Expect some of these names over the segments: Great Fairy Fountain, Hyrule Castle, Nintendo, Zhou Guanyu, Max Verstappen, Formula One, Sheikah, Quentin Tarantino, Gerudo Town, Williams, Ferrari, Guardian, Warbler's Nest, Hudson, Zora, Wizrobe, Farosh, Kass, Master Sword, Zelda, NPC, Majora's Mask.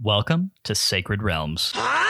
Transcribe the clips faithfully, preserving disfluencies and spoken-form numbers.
Welcome to Sacred Realms. Huh?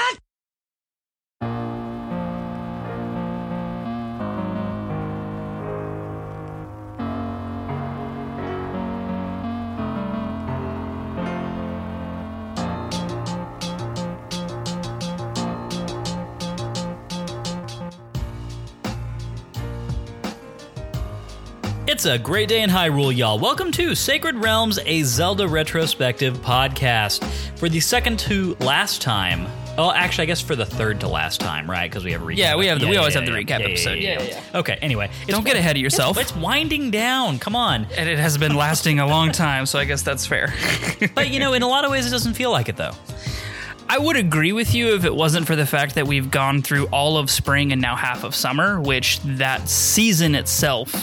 It's a great day in Hyrule, y'all. Welcome to Sacred Realms, a Zelda retrospective podcast. For the second to last time, oh, actually, I guess for the third to last time, right? Because we have a recap. Yeah, we have. The, yeah, we always yeah, have the recap yeah, episode. Yeah, yeah, yeah, yeah. Okay. Anyway, don't get ahead of yourself. It's, it's winding down. Come on. And it has been lasting a long time, so I guess that's fair. But you know, in a lot of ways, it doesn't feel like it though. I would agree with you if it wasn't for the fact that we've gone through all of spring and now half of summer, which that season itself,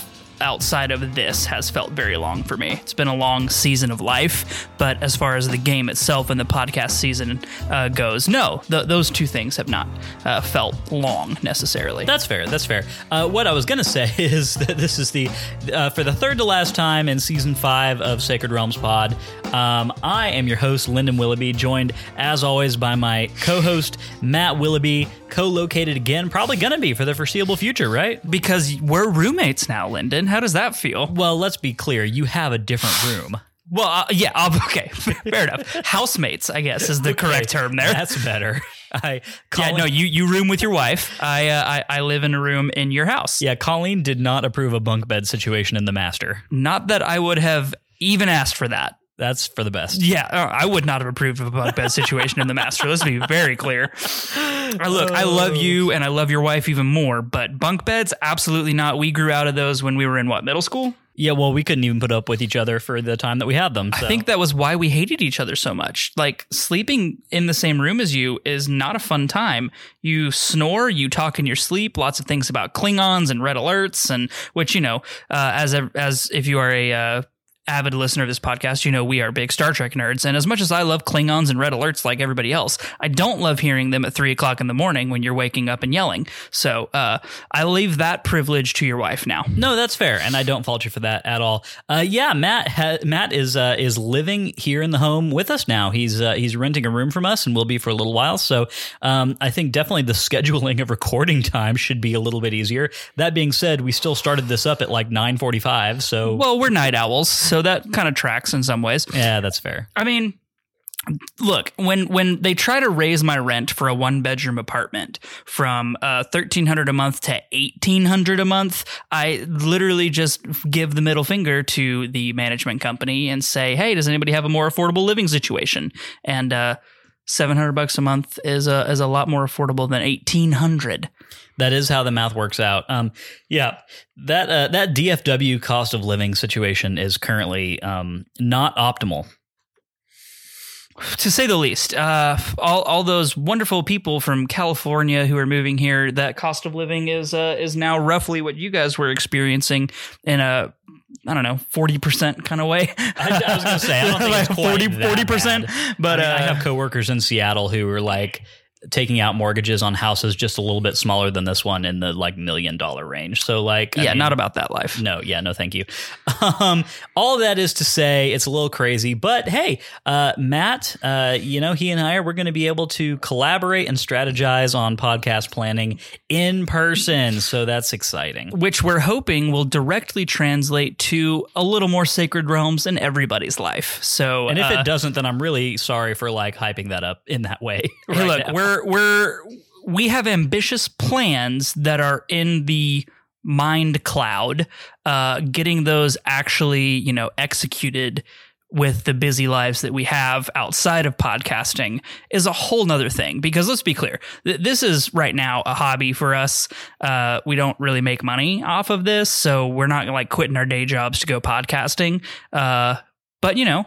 outside of this, has felt very long for me. It's been a long season of life, but as far as the game itself and the podcast season uh, goes, no, th- those two things have not uh, felt long necessarily. That's fair. That's fair. Uh, what I was going to say is that this is the, uh, for the third to last time in season five of Sacred Realms Pod, um, I am your host, Lyndon Willoughby, joined as always by my co-host, Matt Willoughby, co-located again, probably going to be for the foreseeable future, right? Because we're roommates now, Lyndon. How does that feel? Well, let's be clear. You have a different room. Well, uh, yeah. Uh, okay. Fair enough. Housemates, I guess, is the okay, correct term there. That's better. I, Colleen, yeah, no, you, you room with your wife. I, uh, I I live in a room in your house. Yeah, Colleen did not approve a bunk bed situation in the master. Not that I would have even asked for that. That's for the best. Yeah, I would not have approved of a bunk bed situation in the master. Let's be very clear. Look, I love you and I love your wife even more, but bunk beds, absolutely not. We grew out of those when we were in, what, middle school? Yeah, well, we couldn't even put up with each other for the time that we had them. So. I think that was why we hated each other so much. Like, sleeping in the same room as you is not a fun time. You snore, you talk in your sleep, lots of things about Klingons and red alerts, and which, you know, uh, as a, as if you are a... Uh, avid listener of this podcast, you know we are big Star Trek nerds, and as much as I love Klingons and red alerts like everybody else, I don't love hearing them at three o'clock in the morning when you're waking up and yelling. So uh, I leave that privilege to your wife now. No, that's fair, and I don't fault you for that at all. Uh, yeah, Matt ha- Matt is uh, is living here in the home with us now. He's uh, he's renting a room from us, and will be for a little while. So um, I think definitely the scheduling of recording time should be a little bit easier. That being said, we still started this up at like nine forty-five. So well, we're night owls. So So that kind of tracks in some ways. Yeah, that's fair. I mean, look, when when they try to raise my rent for a one bedroom apartment from uh, thirteen hundred dollars a month to eighteen hundred dollars a month, I literally just give the middle finger to the management company and say, "Hey, does anybody have a more affordable living situation?" And uh, seven hundred bucks a month is a is a lot more affordable than eighteen hundred dollars. That is how the math works out. Um, yeah, that uh, that D F W cost of living situation is currently um, not optimal, to say the least. Uh, all all those wonderful people from California who are moving here, that cost of living is uh, is now roughly what you guys were experiencing in a, I don't know, forty percent kind of way. I, I was going to say, I don't think like it's quite forty percent, but I, mean, uh, I have coworkers in Seattle who are like taking out mortgages on houses just a little bit smaller than this one in the like million dollar range. So like, I yeah, mean, not about that life. No. Yeah. No, thank you. Um, all that is to say it's a little crazy, but hey, uh, Matt, uh, you know, he and I are, we're going to be able to collaborate and strategize on podcast planning in person. So that's exciting, which we're hoping will directly translate to a little more Sacred Realms in everybody's life. So, and if uh, it doesn't, then I'm really sorry for like hyping that up in that way. Right look, now. we're, We're we have ambitious plans that are in the mind cloud. Uh, getting those actually, you know, executed with the busy lives that we have outside of podcasting is a whole nother thing. Because let's be clear, th- this is right now a hobby for us. Uh, we don't really make money off of this, so we're not like quitting our day jobs to go podcasting. Uh, but you know,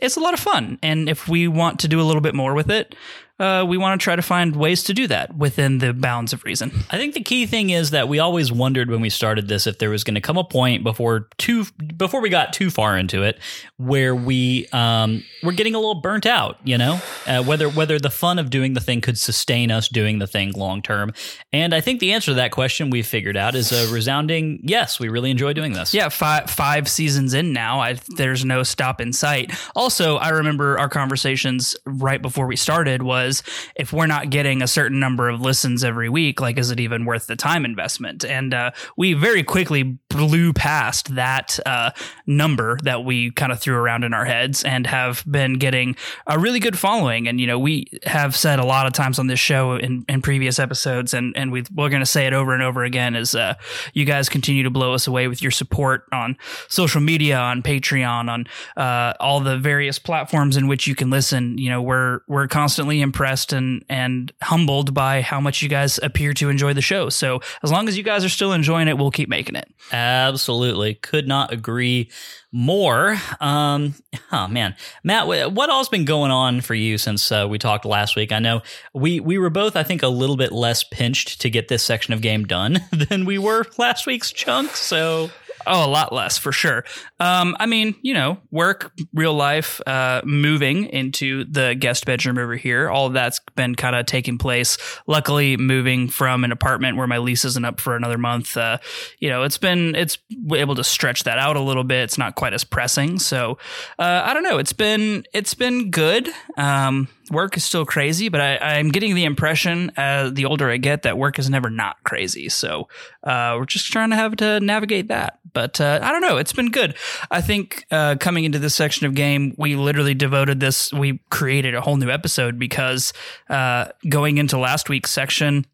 it's a lot of fun, and if we want to do a little bit more with it. Uh, we want to try to find ways to do that within the bounds of reason. I think the key thing is that we always wondered when we started this if there was going to come a point before too before we got too far into it where we um, were getting a little burnt out, you know? uh, whether whether the fun of doing the thing could sustain us doing the thing long term. And I think the answer to that question we've figured out is a resounding yes. We really enjoy doing this. Yeah, five five seasons in now, I, there's no stop in sight. Also, I remember our conversations right before we started was, if we're not getting a certain number of listens every week, like, is it even worth the time investment? And uh, we very quickly blew past that uh, number that we kind of threw around in our heads, and have been getting a really good following. And, you know, we have said a lot of times on this show in, in previous episodes, and, and we, we're going to say it over and over again, is uh, you guys continue to blow us away with your support on social media, on Patreon, on uh, all the various platforms in which you can listen. You know, we're we're constantly impressed and, and humbled by how much you guys appear to enjoy the show. So as long as you guys are still enjoying it, we'll keep making it. Absolutely. Could not agree more. Um, oh, man. Matt, what all's been going on for you since uh, we talked last week? I know we, we were both, I think, a little bit less pinched to get this section of game done than we were last week's chunk, so... Oh, a lot less for sure. Um, I mean, you know, work, real life, uh, moving into the guest bedroom over here. All of that's been kind of taking place. Luckily, moving from an apartment where my lease isn't up for another month. Uh, you know, it's been it's able to stretch that out a little bit. It's not quite as pressing. So uh, I don't know. It's been it's been good. Um, work is still crazy, but I, I'm getting the impression uh, the older I get that work is never not crazy. So uh, we're just trying to have to navigate that. But uh, I don't know. It's been good. I think uh, coming into this section of game, we literally devoted this. We created a whole new episode because uh, going into last week's section,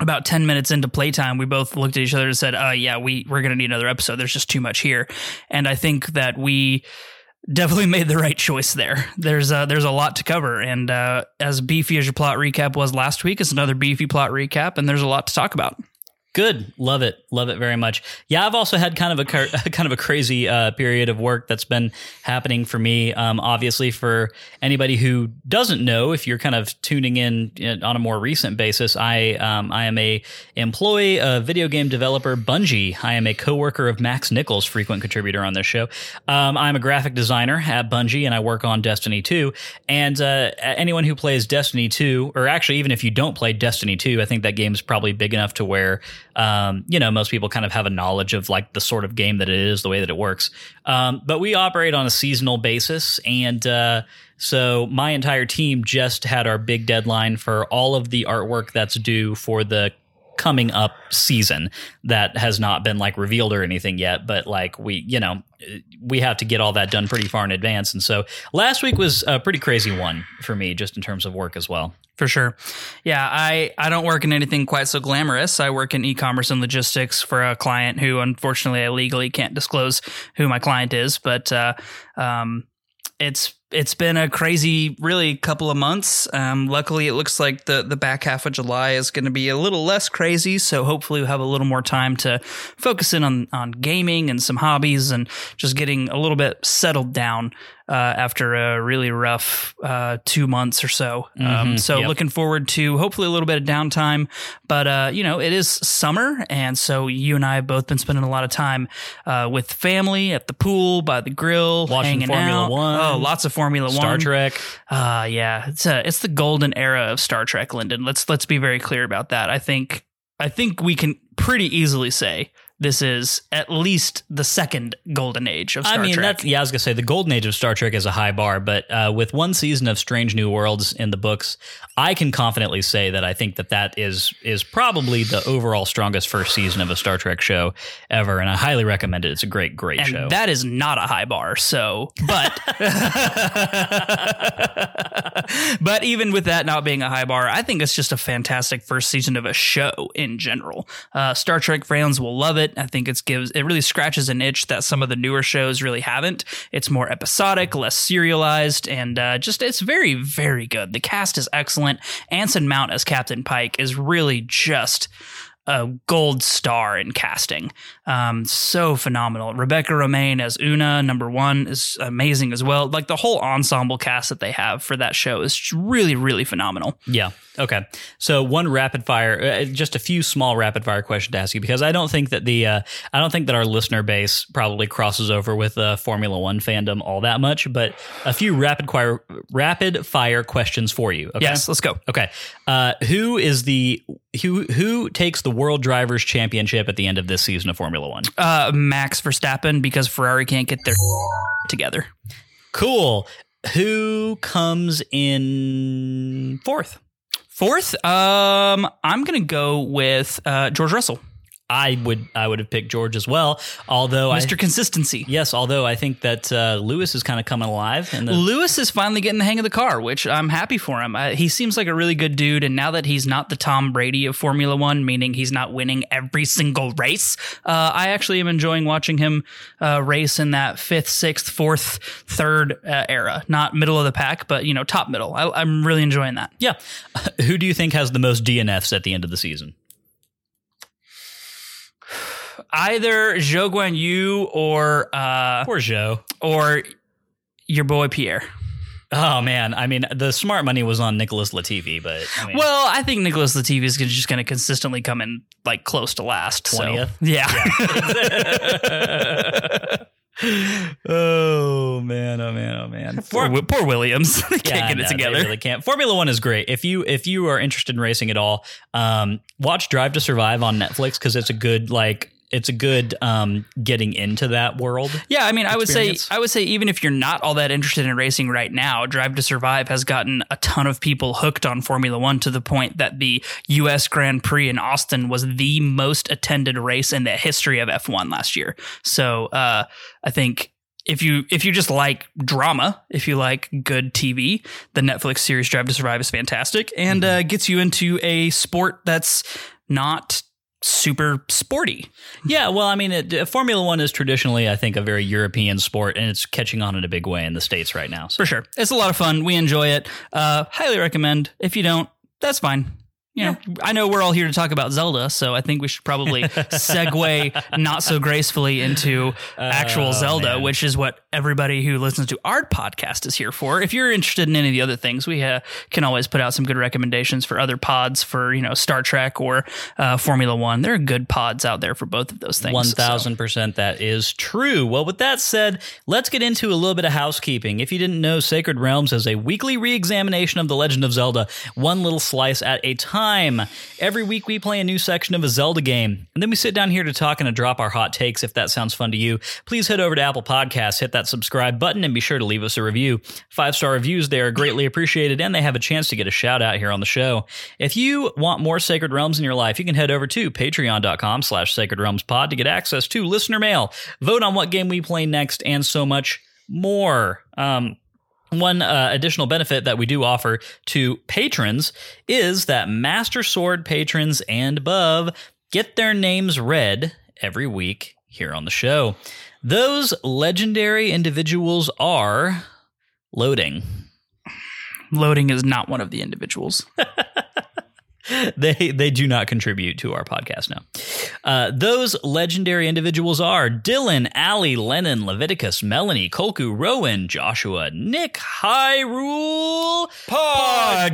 about ten minutes into playtime, we both looked at each other and said, oh, yeah, we, we're going to need another episode. There's just too much here. And I think that we... definitely made the right choice there. There's uh, there's a lot to cover, and uh, as beefy as your plot recap was last week, it's another beefy plot recap, and there's a lot to talk about. Good, love it, love it very much. Yeah, I've also had kind of a cur- kind of a crazy uh, period of work that's been happening for me. Um, obviously, for anybody who doesn't know, if you're kind of tuning in on a more recent basis, I um, I am a employee, a video game developer, Bungie. I am a coworker of Max Nichols, frequent contributor on this show. Um, I'm a graphic designer at Bungie, and I work on Destiny two. And uh, anyone who plays Destiny two, or actually even if you don't play Destiny two, I think that game's probably big enough to where Um, you know, most people kind of have a knowledge of like the sort of game that it is, the way that it works. Um, but we operate on a seasonal basis. And uh, so my entire team just had our big deadline for all of the artwork that's due for the coming up season that has not been like revealed or anything yet. But like we, you know, we have to get all that done pretty far in advance. And so last week was a pretty crazy one for me, just in terms of work as well. For sure. Yeah, I, I don't work in anything quite so glamorous. I work in e-commerce and logistics for a client who, unfortunately, I legally can't disclose who my client is. But uh, um, it's it's been a crazy, really, couple of months. Um, luckily, it looks like the, the back half of July is going to be a little less crazy. So hopefully we'll have a little more time to focus in on, on gaming and some hobbies and just getting a little bit settled down Uh, after a really rough uh, two months or so. Mm-hmm, um, so yep. Looking forward to hopefully a little bit of downtime. But, uh, you know, it is summer. And so you and I have both been spending a lot of time uh, with family at the pool, by the grill, watching hanging Formula out. One. Oh, lots of Formula Star One. Star Trek. Uh, yeah, it's a, it's the golden era of Star Trek, Lyndon. Let's let's be very clear about that. I think I think we can pretty easily say this is at least the second golden age of Star Trek. I mean, Trek. That's, yeah, I was going to say the golden age of Star Trek is a high bar, but uh, with one season of Strange New Worlds in the books, I can confidently say that I think that that is is probably the overall strongest first season of a Star Trek show ever, and I highly recommend it. It's a great, great and show. That is not a high bar, so, but... but even with that not being a high bar, I think it's just a fantastic first season of a show in general. Uh, Star Trek fans will love it. I think it's gives it really scratches an itch that some of the newer shows really haven't. It's more episodic, less serialized, and uh, just it's very, very good. The cast is excellent. Anson Mount as Captain Pike is really just a gold star in casting. Um, so phenomenal. Rebecca Romaine as Una, number one, is amazing as well. Like the whole ensemble cast that they have for that show is really, really phenomenal. Yeah. Okay. So one rapid fire, uh, just a few small rapid fire questions to ask you, because I don't think that the, uh, I don't think that our listener base probably crosses over with uh, Formula One fandom all that much, but a few rapid fire, rapid fire questions for you. Okay? Yes, let's go. Okay. Uh, who is the, who, who takes the World Drivers' Championship at the end of this season of Formula One? Uh, Max Verstappen, because Ferrari can't get their together. Cool. Who comes in fourth? Fourth? Um, I'm going to go with uh, George Russell. I would I would have picked George as well, although Mister I, Consistency. Yes, although I think that uh, Lewis is kind of coming alive. And Lewis is finally getting the hang of the car, which I'm happy for him. I, he seems like a really good dude, and now that he's not the Tom Brady of Formula One, meaning he's not winning every single race, uh, I actually am enjoying watching him uh, race in that fifth, sixth, fourth, third uh, era. Not middle of the pack, but, you know, top middle. I, I'm really enjoying that. Yeah. Who do you think has the most D N Fs at the end of the season? Either Zhou Guan Yu or uh, or Zhou or your boy Pierre. Oh man, I mean the smart money was on Nicholas Latifi, but I mean, well, I think Nicholas Latifi is just going to consistently come in like close to last. twentieth So. Yeah. yeah. Oh man! Oh man! Oh man! Poor, poor, poor Williams. They can't yeah, get no, it together. They really can't. Formula One is great. If you if you are interested in racing at all, um, watch Drive to Survive on Netflix because it's a good like it's a good um, getting into that world. Yeah, I mean, I experience. would say I would say even if you're not all that interested in racing right now, Drive to Survive has gotten a ton of people hooked on Formula One to the point that the U S Grand Prix in Austin was the most attended race in the history of F one last year. So. Uh, I think if you if you just like drama, if you like good T V, the Netflix series Drive to Survive is fantastic and mm-hmm. uh, gets you into a sport that's not super sporty. Yeah, well, I mean, it, Formula One is traditionally, I think, a very European sport, and it's catching on in a big way in the States right now. So. For sure. It's a lot of fun. We enjoy it. Uh, highly recommend. If you don't, that's fine. You know, yeah. I know we're all here to talk about Zelda, so I think we should probably segue not so gracefully into actual oh, Zelda, man. Which is what everybody who listens to our podcast is here for. If you're interested in any of the other things, we uh, can always put out some good recommendations for other pods for, you know, Star Trek or uh, Formula One. There are good pods out there for both of those things. one thousand percent so. That is true. Well, with that said, let's get into a little bit of housekeeping. If you didn't know, Sacred Realms has a weekly re-examination of The Legend of Zelda, one little slice at a time. Every week we play a new section of a Zelda game, and then we sit down here to talk and to drop our hot takes. If that sounds fun to you, please head over to Apple Podcasts, hit that subscribe button, and be sure to leave us a review. Five-star reviews, they are greatly appreciated, and they have a chance to get a shout-out here on the show. If you want more Sacred Realms in your life, you can head over to patreon.com slash Sacred Realms Pod to get access to listener mail, vote on what game we play next, and so much more. Um... One uh, additional benefit that we do offer to patrons is that Master Sword patrons and above get their names read every week here on the show. Those legendary individuals are Loading. Loading is not one of the individuals. They they do not contribute to our podcast now. Uh, those legendary individuals are Dylan, Allie, Lennon, Leviticus, Melanie, Kolku, Rowan, Joshua, Nick, Hyrule, Podcasters.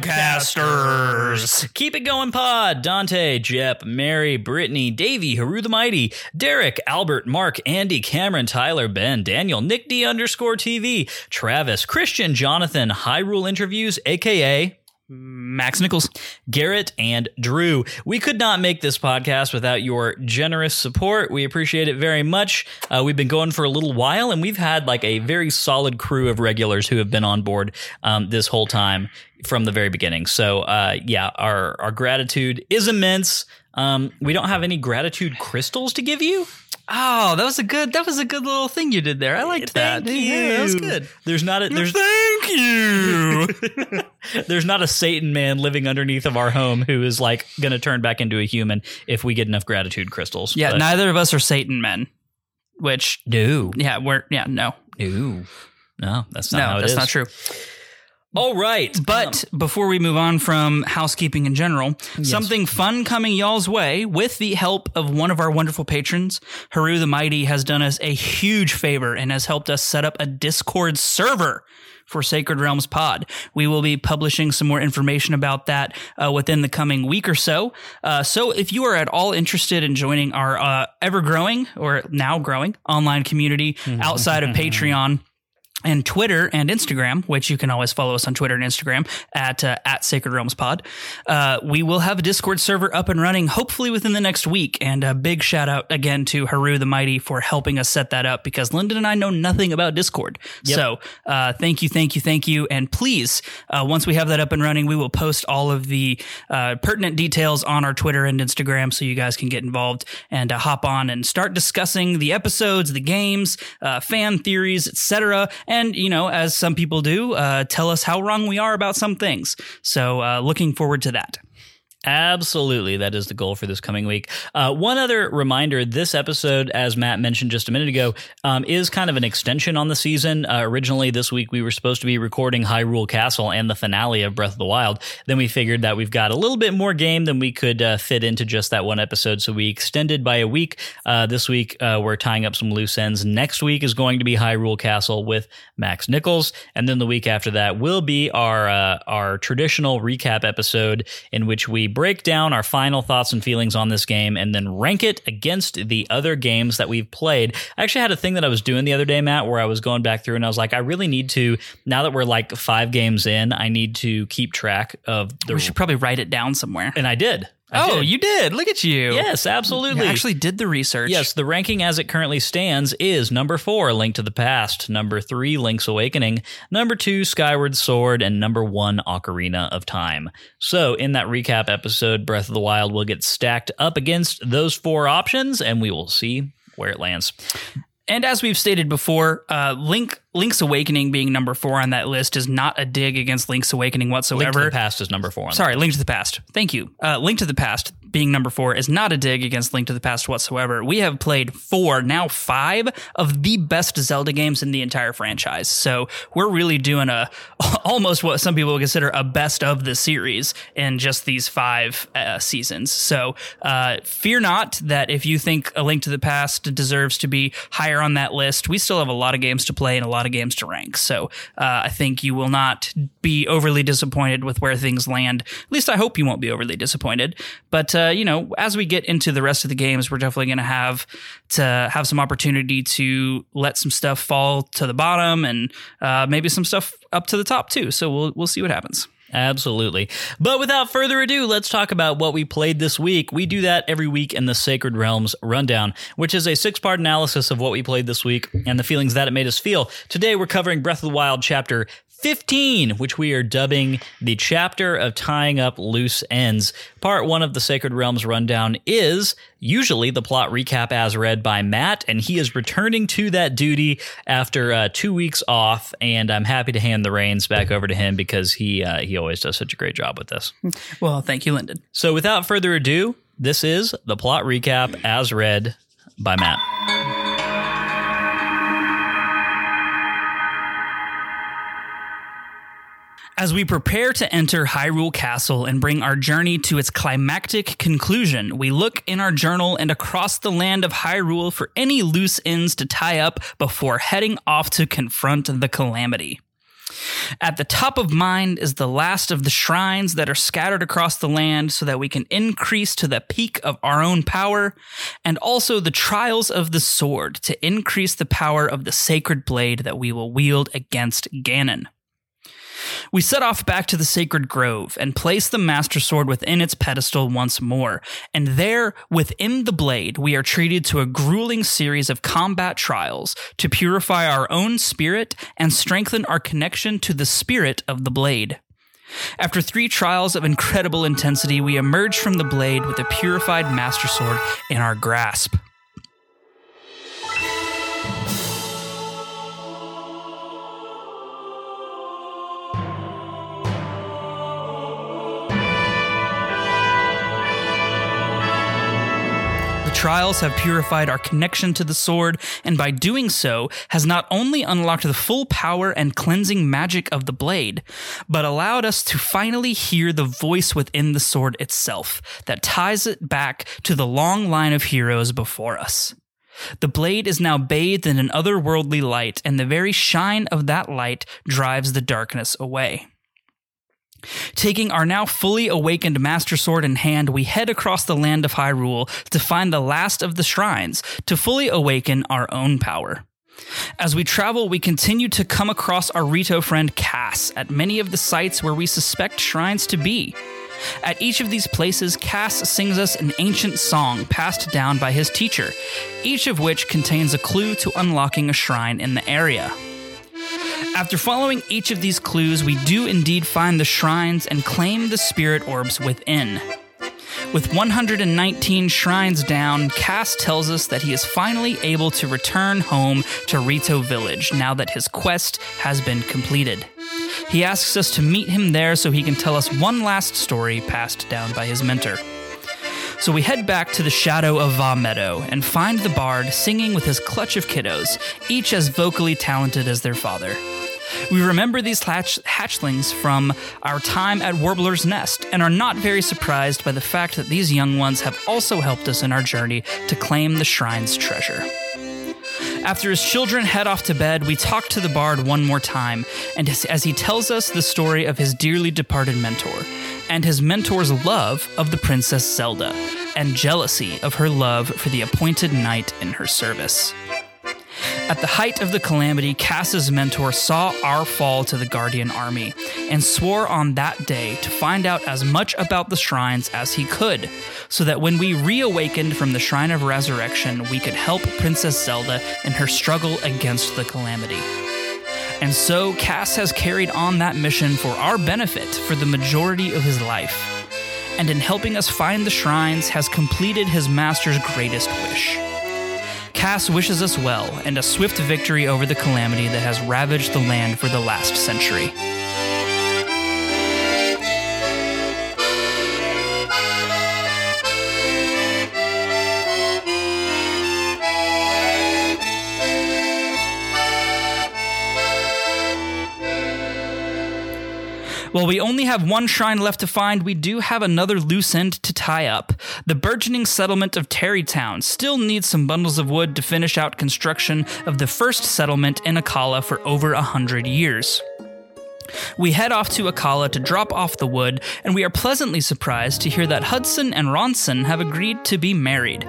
Podcasters, Keep It Going Pod, Dante, Jep, Mary, Brittany, Davey, Haru the Mighty, Derek, Albert, Mark, Andy, Cameron, Tyler, Ben, Daniel, Nick D underscore T V, Travis, Christian, Jonathan, Hyrule Interviews, a k a. Max Nichols, Garrett, and Drew. We could not make this podcast without your generous support. We appreciate it very much. Uh, we've been going for a little while, and we've had like a very solid crew of regulars who have been on board um, this whole time from the very beginning. So, uh, yeah, our, our gratitude is immense. Um, we don't have any gratitude crystals to give you. Oh, that was a good. That was a good little thing you did there. I liked that. Thank you. Yeah, that was good. There's not a. There's, Thank you. There's not a Satan man living underneath of our home who is like going to turn back into a human if we get enough gratitude crystals. Yeah, but neither of us are Satan men. Which no. Yeah, we're yeah no no no. That's not no, how it that's is. Not true. All right. But um, before we move on from housekeeping in general, yes. something fun coming y'all's way with the help of one of our wonderful patrons. Haru the Mighty has done us a huge favor and has helped us set up a Discord server for Sacred Realms Pod. We will be publishing some more information about that uh, within the coming week or so. Uh, so if you are at all interested in joining our uh, ever-growing or now growing online community mm-hmm. outside of Patreon, and Twitter and Instagram, which you can always follow us on Twitter and Instagram at uh, at Sacred Realms Pod. Uh, we will have a Discord server up and running, hopefully within the next week. And a big shout out again to Haru the Mighty for helping us set that up, because Lyndon and I know nothing about Discord. Yep. So uh, thank you, thank you, thank you. And please, uh, once we have that up and running, we will post all of the uh, pertinent details on our Twitter and Instagram so you guys can get involved and uh, hop on and start discussing the episodes, the games, uh, fan theories, et cetera. And, you know, as some people do, uh, tell us how wrong we are about some things. So uh, looking forward to that. Absolutely. That is the goal for this coming week. Uh, one other reminder, this episode, as Matt mentioned just a minute ago, um, is kind of an extension on the season. Uh, originally, this week, we were supposed to be recording Hyrule Castle and the finale of Breath of the Wild. Then we figured that we've got a little bit more game than we could uh, fit into just that one episode. So we extended by a week. Uh, this week, uh, we're tying up some loose ends. Next week is going to be Hyrule Castle with Max Nichols. And then the week after that will be our, uh, our traditional recap episode, in which we break down our final thoughts and feelings on this game and then rank it against the other games that we've played. I actually had a thing that I was doing the other day, Matt, where I was going back through and I was like, I really need to, now that we're like five games in, I need to keep track of the... We should probably write it down somewhere. And I did. I oh, did. You did. Look at you. Yes, absolutely. You actually did the research. Yes, the ranking as it currently stands is number four, Link to the Past, number three, Link's Awakening, number two, Skyward Sword, and number one, Ocarina of Time. So in that recap episode, Breath of the Wild will get stacked up against those four options, and we will see where it lands. And as we've stated before, uh, Link Link's Awakening being number four on that list is not a dig against Link's Awakening whatsoever. Link to the Past is number four on Sorry, Link to the Past. Thank you. Uh, Link to the Past being number four is not a dig against Link to the Past whatsoever. We have played four, now five, of the best Zelda games in the entire franchise. So we're really doing a almost what some people would consider a best of the series in just these five uh, seasons. So uh, fear not that if you think A Link to the Past deserves to be higher on that list, we still have a lot of games to play and a lot of games to rank. So uh, I think you will not be overly disappointed with where things land. At least I hope you won't be overly disappointed. But, uh, you know, as we get into the rest of the games, we're definitely going to have to have some opportunity to let some stuff fall to the bottom and uh, maybe some stuff up to the top, too. So we'll we'll see what happens. Absolutely. But without further ado, let's talk about what we played this week. We do that every week in the Sacred Realms Rundown, which is a six-part analysis of what we played this week and the feelings that it made us feel. Today, we're covering Breath of the Wild Chapter fifteen, which we are dubbing the Chapter of Tying Up Loose Ends. Part one of the Sacred Realms Rundown is usually the plot recap as read by Matt, and he is returning to that duty after uh, two weeks off, and I'm happy to hand the reins back over to him because he uh, he always does such a great job with this. Well, thank you, Lyndon. So without further ado, this is the plot recap as read by Matt. As we prepare to enter Hyrule Castle and bring our journey to its climactic conclusion, we look in our journal and across the land of Hyrule for any loose ends to tie up before heading off to confront the calamity. At the top of mind is the last of the shrines that are scattered across the land so that we can increase to the peak of our own power, and also the Trials of the Sword to increase the power of the sacred blade that we will wield against Ganon. We set off back to the Sacred Grove and place the Master Sword within its pedestal once more, and there, within the blade, we are treated to a grueling series of combat trials to purify our own spirit and strengthen our connection to the spirit of the blade. After three trials of incredible intensity, we emerge from the blade with a purified Master Sword in our grasp. The trials have purified our connection to the sword, and by doing so, has not only unlocked the full power and cleansing magic of the blade, but allowed us to finally hear the voice within the sword itself that ties it back to the long line of heroes before us. The blade is now bathed in an otherworldly light, and the very shine of that light drives the darkness away. Taking our now fully awakened Master Sword in hand, we head across the land of Hyrule to find the last of the shrines, to fully awaken our own power. As we travel, we continue to come across our Rito friend Kass at many of the sites where we suspect shrines to be. At each of these places, Kass sings us an ancient song passed down by his teacher, each of which contains a clue to unlocking a shrine in the area. After following each of these clues, we do indeed find the shrines and claim the spirit orbs within. With one hundred nineteen shrines down, Kass tells us that he is finally able to return home to Rito Village now that his quest has been completed. He asks us to meet him there so he can tell us one last story passed down by his mentor. So we head back to the shadow of Va Meadow and find the bard singing with his clutch of kiddos, each as vocally talented as their father. We remember these hatch- hatchlings from our time at Warbler's Nest and are not very surprised by the fact that these young ones have also helped us in our journey to claim the shrine's treasure. After his children head off to bed, we talk to the bard one more time, and as he tells us the story of his dearly departed mentor, and his mentor's love of the Princess Zelda, and jealousy of her love for the appointed knight in her service. At the height of the calamity, Cass's mentor saw our fall to the Guardian army, and swore on that day to find out as much about the shrines as he could, so that when we reawakened from the Shrine of Resurrection, we could help Princess Zelda in her struggle against the calamity. And so, Kass has carried on that mission for our benefit for the majority of his life, and in helping us find the shrines, has completed his master's greatest wish. Kass wishes us well, and a swift victory over the calamity that has ravaged the land for the last century. While we only have one shrine left to find, we do have another loose end to tie up. The burgeoning settlement of Tarrytown still needs some bundles of wood to finish out construction of the first settlement in Akala for over a hundred years. We head off to Akala to drop off the wood, and we are pleasantly surprised to hear that Hudson and Ronson have agreed to be married.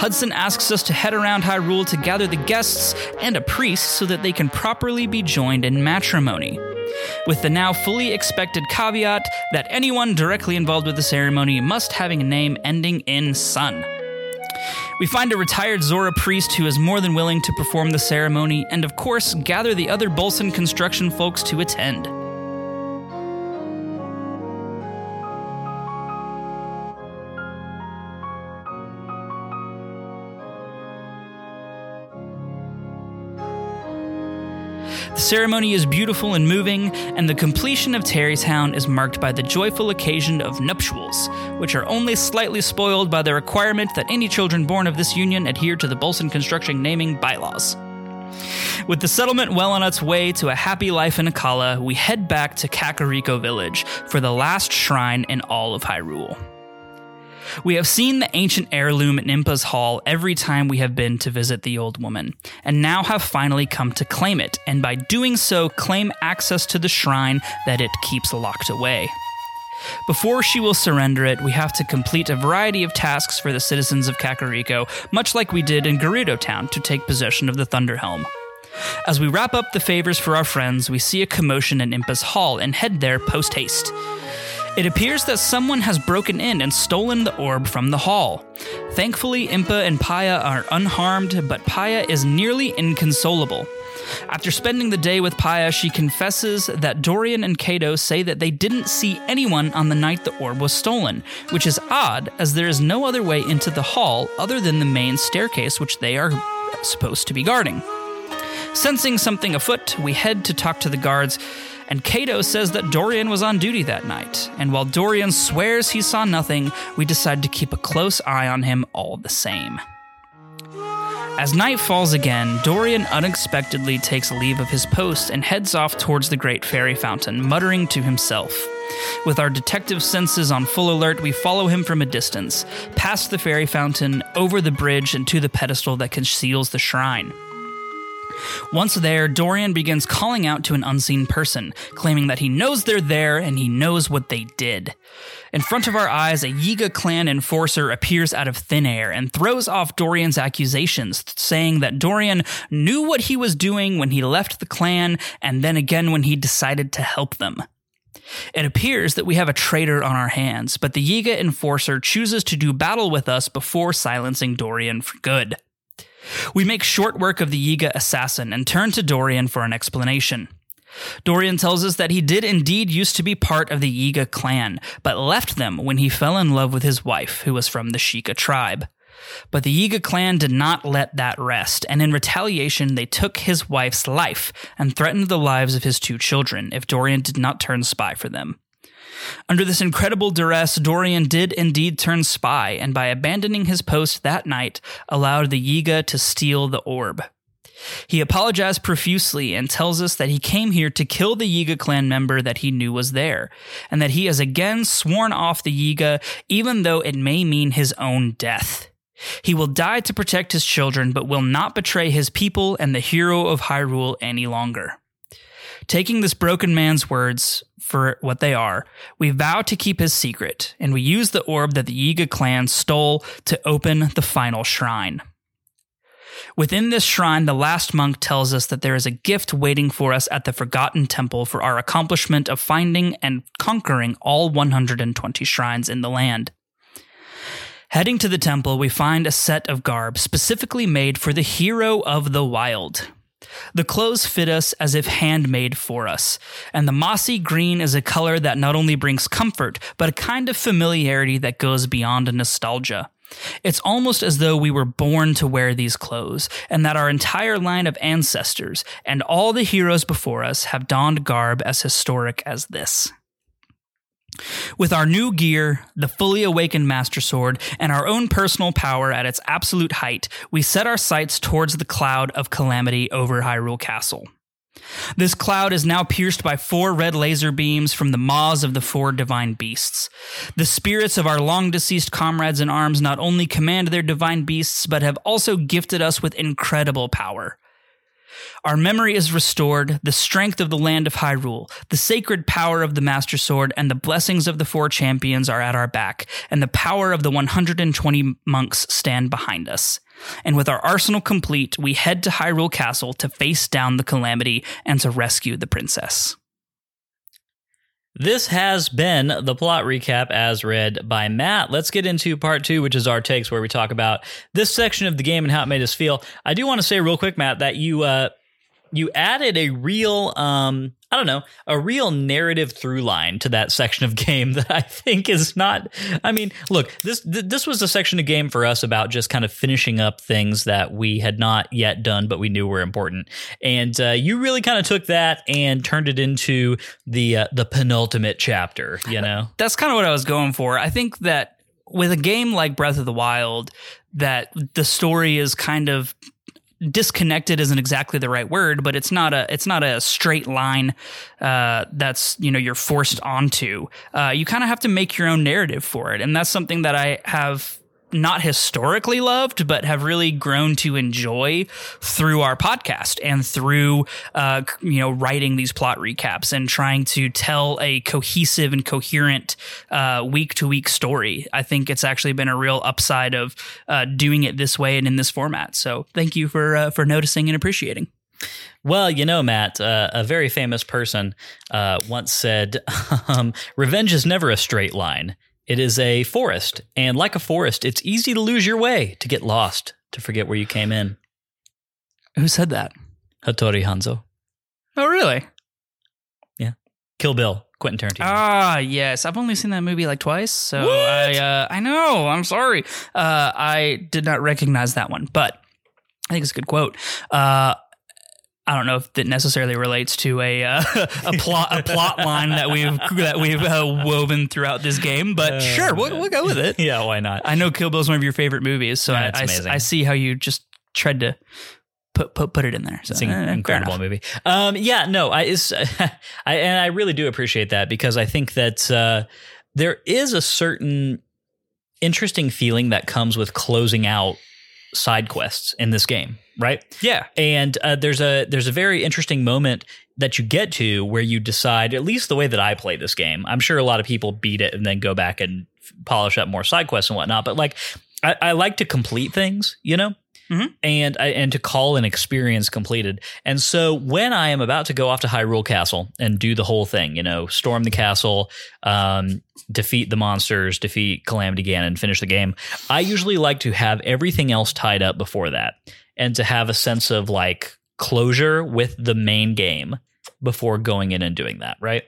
Hudson asks us to head around Hyrule to gather the guests and a priest so that they can properly be joined in matrimony, with the now fully expected caveat that anyone directly involved with the ceremony must have a name ending in son. We find a retired Zora priest who is more than willing to perform the ceremony and, of course, gather the other Bolson Construction folks to attend. The ceremony is beautiful and moving, and the completion of Tarrytown is marked by the joyful occasion of nuptials, which are only slightly spoiled by the requirement that any children born of this union adhere to the Bolson Construction naming bylaws. With the settlement well on its way to a happy life in Akala, we head back to Kakariko Village for the last shrine in all of Hyrule. We have seen the ancient heirloom in Impa's Hall every time we have been to visit the old woman, and now have finally come to claim it, and by doing so claim access to the shrine that it keeps locked away. Before she will surrender it, we have to complete a variety of tasks for the citizens of Kakariko, much like we did in Gerudo Town to take possession of the Thunder Helm. As we wrap up the favors for our friends, we see a commotion in Impa's Hall and head there post-haste. It appears that someone has broken in and stolen the orb from the hall. Thankfully, Impa and Paya are unharmed, but Paya is nearly inconsolable. After spending the day with Paya, she confesses that Dorian and Kato say that they didn't see anyone on the night the orb was stolen, which is odd as there is no other way into the hall other than the main staircase which they are supposed to be guarding. Sensing something afoot, we head to talk to the guards and Kato says that Dorian was on duty that night, and while Dorian swears he saw nothing, we decide to keep a close eye on him all the same. As night falls again, Dorian unexpectedly takes leave of his post and heads off towards the Great Fairy Fountain, muttering to himself. With our detective senses on full alert, we follow him from a distance, past the fairy fountain, over the bridge, and to the pedestal that conceals the shrine. Once there, Dorian begins calling out to an unseen person, claiming that he knows they're there and he knows what they did. In front of our eyes, a Yiga clan enforcer appears out of thin air and throws off Dorian's accusations, saying that Dorian knew what he was doing when he left the clan and then again when he decided to help them. It appears that we have a traitor on our hands, but the Yiga enforcer chooses to do battle with us before silencing Dorian for good. We make short work of the Yiga assassin and turn to Dorian for an explanation. Dorian tells us that he did indeed used to be part of the Yiga clan, but left them when he fell in love with his wife, who was from the Sheikah tribe. But the Yiga clan did not let that rest, and in retaliation they took his wife's life and threatened the lives of his two children if Dorian did not turn spy for them. Under this incredible duress, Dorian did indeed turn spy, and by abandoning his post that night, allowed the Yiga to steal the orb. He apologized profusely and tells us that he came here to kill the Yiga clan member that he knew was there, and that he has again sworn off the Yiga, even though it may mean his own death. He will die to protect his children, but will not betray his people and the hero of Hyrule any longer. Taking this broken man's words for what they are, we vow to keep his secret, and we use the orb that the Yiga clan stole to open the final shrine. Within this shrine, the last monk tells us that there is a gift waiting for us at the Forgotten Temple for our accomplishment of finding and conquering all one hundred twenty shrines in the land. Heading to the temple, we find a set of garb specifically made for the hero of the wild. The clothes fit us as if handmade for us, and the mossy green is a color that not only brings comfort, but a kind of familiarity that goes beyond nostalgia. It's almost as though we were born to wear these clothes, and that our entire line of ancestors and all the heroes before us have donned garb as historic as this. With our new gear, the fully awakened Master Sword, and our own personal power at its absolute height, we set our sights towards the cloud of calamity over Hyrule Castle. This cloud is now pierced by four red laser beams from the maws of the four divine beasts. The spirits of our long-deceased comrades in arms not only command their divine beasts, but have also gifted us with incredible power. Our memory is restored, the strength of the land of Hyrule, the sacred power of the Master Sword, and the blessings of the four champions are at our back, and the power of the one hundred twenty monks stand behind us. And with our arsenal complete, we head to Hyrule Castle to face down the calamity and to rescue the princess. This has been the plot recap as read by Matt. Let's get into part two, which is our takes, where we talk about this section of the game and how it made us feel. I do want to say real quick, Matt, that you uh, you added a real, um, I don't know, a real narrative through line to that section of game that I think is not. I mean, look, this th- this was a section of game for us about just kind of finishing up things that we had not yet done, but we knew were important. And uh, you really kind of took that and turned it into the uh, the penultimate chapter. You know, that's kind of what I was going for. I think that with a game like Breath of the Wild, that the story is kind of disconnected isn't exactly the right word, but it's not a it's not a straight line uh, that's, you know, you're forced onto. Uh, you kind of have to make your own narrative for it, and that's something that I have not historically loved, but have really grown to enjoy through our podcast and through uh, you know writing these plot recaps and trying to tell a cohesive and coherent uh, week-to-week story. I think it's actually been a real upside of uh, doing it this way and in this format. So thank you for uh, for noticing and appreciating. Well, you know, Matt, uh, a very famous person uh, once said, um, "Revenge is never a straight line. It is a forest, and like a forest, it's easy to lose your way, to get lost, to forget where you came in." Who said that? Hattori Hanzo. Oh, really? Yeah. Kill Bill, Quentin Tarantino. Ah, yes. I've only seen that movie like twice, so what? I uh, I know. I'm sorry. Uh, I did not recognize that one, but I think it's a good quote. Uh, I don't know if that necessarily relates to a uh, a plot a plot line that we've that we've uh, woven throughout this game, but uh, sure, we'll, we'll go with it. Yeah, why not? I know Kill Bill is one of your favorite movies, so yeah, I, I, I see how you just tried to put put, put it in there. So, it's an eh, incredible movie. Um, yeah, no, I, it's, I and I really do appreciate that, because I think that uh, there is a certain interesting feeling that comes with closing out side quests in this game, right? Yeah. And uh, there's a there's a very interesting moment that you get to where you decide, at least the way that I play this game, I'm sure a lot of people beat it and then go back and f- polish up more side quests and whatnot. But like, I, I like to complete things, you know, mm-hmm. and I, and to call an experience completed. And so when I am about to go off to Hyrule Castle and do the whole thing, you know, storm the castle, um, defeat the monsters, defeat Calamity Ganon, finish the game, I usually like to have everything else tied up before that, and to have a sense of like closure with the main game before going in and doing that, right?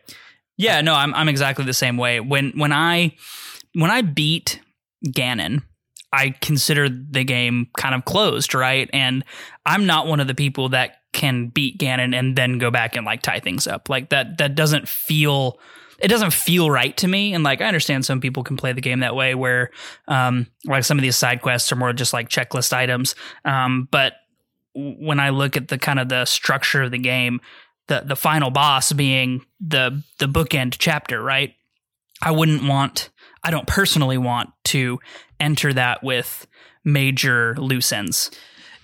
Yeah, no, I'm I'm exactly the same way. When when I when I beat Ganon, I consider the game kind of closed, right? And I'm not one of the people that can beat Ganon and then go back and like tie things up. Like that that doesn't feel it doesn't feel right to me. And like, I understand some people can play the game that way, where um, like some of these side quests are more just like checklist items. Um, but when I look at the kind of the structure of the game, the the final boss being the the bookend chapter, right? I wouldn't want, I don't personally want to enter that with major loose ends.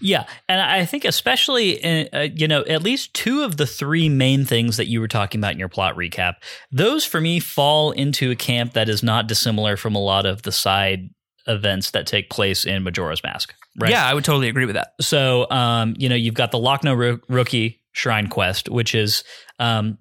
Yeah, and I think especially, in, uh, you know, at least two of the three main things that you were talking about in your plot recap, those for me fall into a camp that is not dissimilar from a lot of the side events that take place in Majora's Mask, right? Yeah, I would totally agree with that. So, um, you know, you've got the Lakna Rokee Shrine Quest, which is um,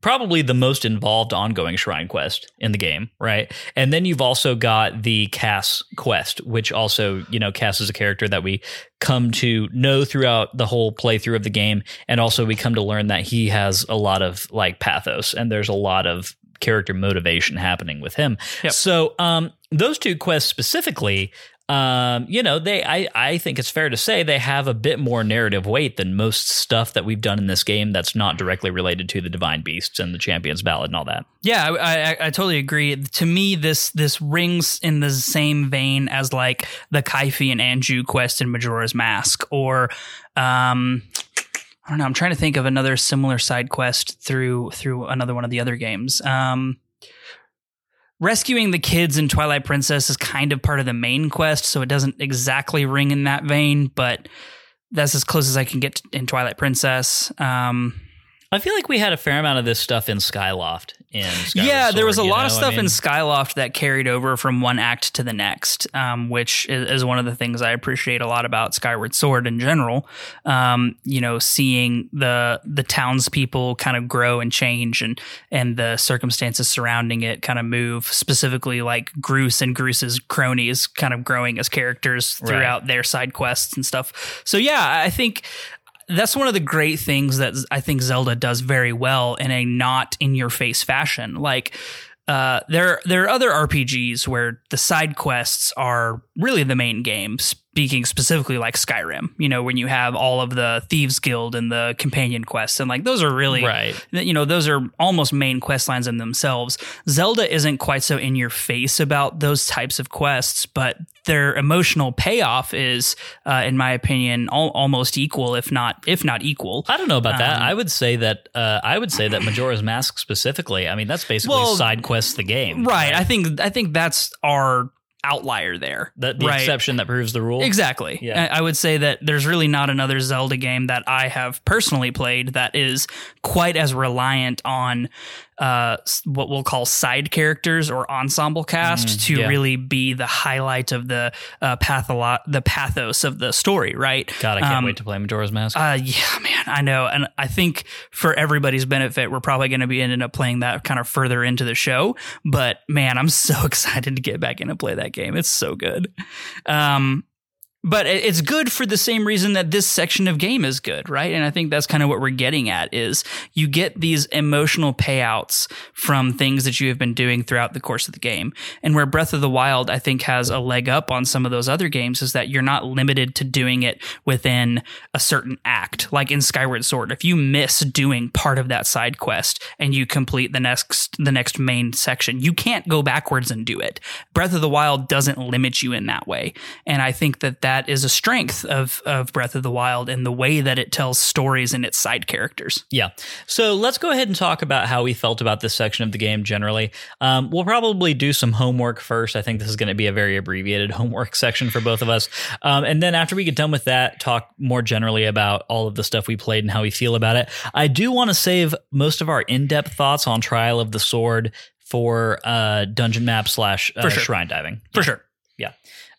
probably the most involved ongoing Shrine Quest in the game, right? And then you've also got the Kass Quest, which also, you know, Kass is a character that we come to know throughout the whole playthrough of the game, and also we come to learn that he has a lot of like pathos, and there's a lot of character motivation happening with him. Yep. So um, those two quests specifically, um, you know, they I, I think it's fair to say they have a bit more narrative weight than most stuff that we've done in this game that's not directly related to the Divine Beasts and the Champion's Ballad and all that. Yeah, I, I, I totally agree. To me, this this rings in the same vein as like the Kyphi and Anju quest in Majora's Mask, or um, I don't know. I'm trying to think of another similar side quest through through another one of the other games. Um, rescuing the kids in Twilight Princess is kind of part of the main quest, so it doesn't exactly ring in that vein, but that's as close as I can get to, in Twilight Princess. Um, I feel like we had a fair amount of this stuff in Skyloft. In Skyward yeah, Sword, there was a lot know? of stuff I mean, in Skyloft that carried over from one act to the next, um, which is, is one of the things I appreciate a lot about Skyward Sword in general. Um, you know, seeing the the townspeople kind of grow and change, and and the circumstances surrounding it kind of move. Specifically, like Groose and Groose's cronies kind of growing as characters throughout right. their side quests and stuff. So yeah, I think. That's one of the great things that I think Zelda does very well in a not in your face fashion. Like uh, there, there are other R P Gs where the side quests are really the main game, speaking specifically like Skyrim, you know, when you have all of the Thieves Guild and the companion quests, and like those are really, right. you know, those are almost main quest lines in themselves. Zelda isn't quite so in your face about those types of quests, but their emotional payoff is, uh, in my opinion, al- almost equal, if not if not equal. I don't know about um, that. I would say that uh, I would say that Majora's Mask specifically, I mean, that's basically well, side quests the game. Right. right. I think I think that's our outlier there. The, the right? exception that proves the rule. Exactly. Yeah. I would say that there's really not another Zelda game that I have personally played that is quite as reliant on uh, what we'll call side characters or ensemble cast mm, to yeah. really be the highlight of the uh, patholo- the pathos of the story, right? God, I can't um, wait to play Majora's Mask. Uh, yeah, man, I know. And I think for everybody's benefit, we're probably going to be ending up playing that kind of further into the show. But man, I'm so excited to get back in and play that game. It's so good. Um, But it's good for the same reason that this section of game is good, right? And I think that's kind of what we're getting at is you get these emotional payouts from things that you have been doing throughout the course of the game. And where Breath of the Wild, I think, has a leg up on some of those other games is that you're not limited to doing it within a certain act. Like in Skyward Sword, if you miss doing part of that side quest and you complete the next the next main section, you can't go backwards and do it. Breath of the Wild doesn't limit you in that way. And I think that that That is a strength of, of Breath of the Wild and the way that it tells stories and its side characters. Yeah. So let's go ahead and talk about how we felt about this section of the game generally. Um, we'll probably do some homework first. I think this is going to be a very abbreviated homework section for both of us. Um, and then after we get done with that, talk more generally about all of the stuff we played and how we feel about it. I do want to save most of our in-depth thoughts on Trial of the Sword for uh, dungeon map slash uh, for sure. shrine diving. For yeah. sure. Yeah.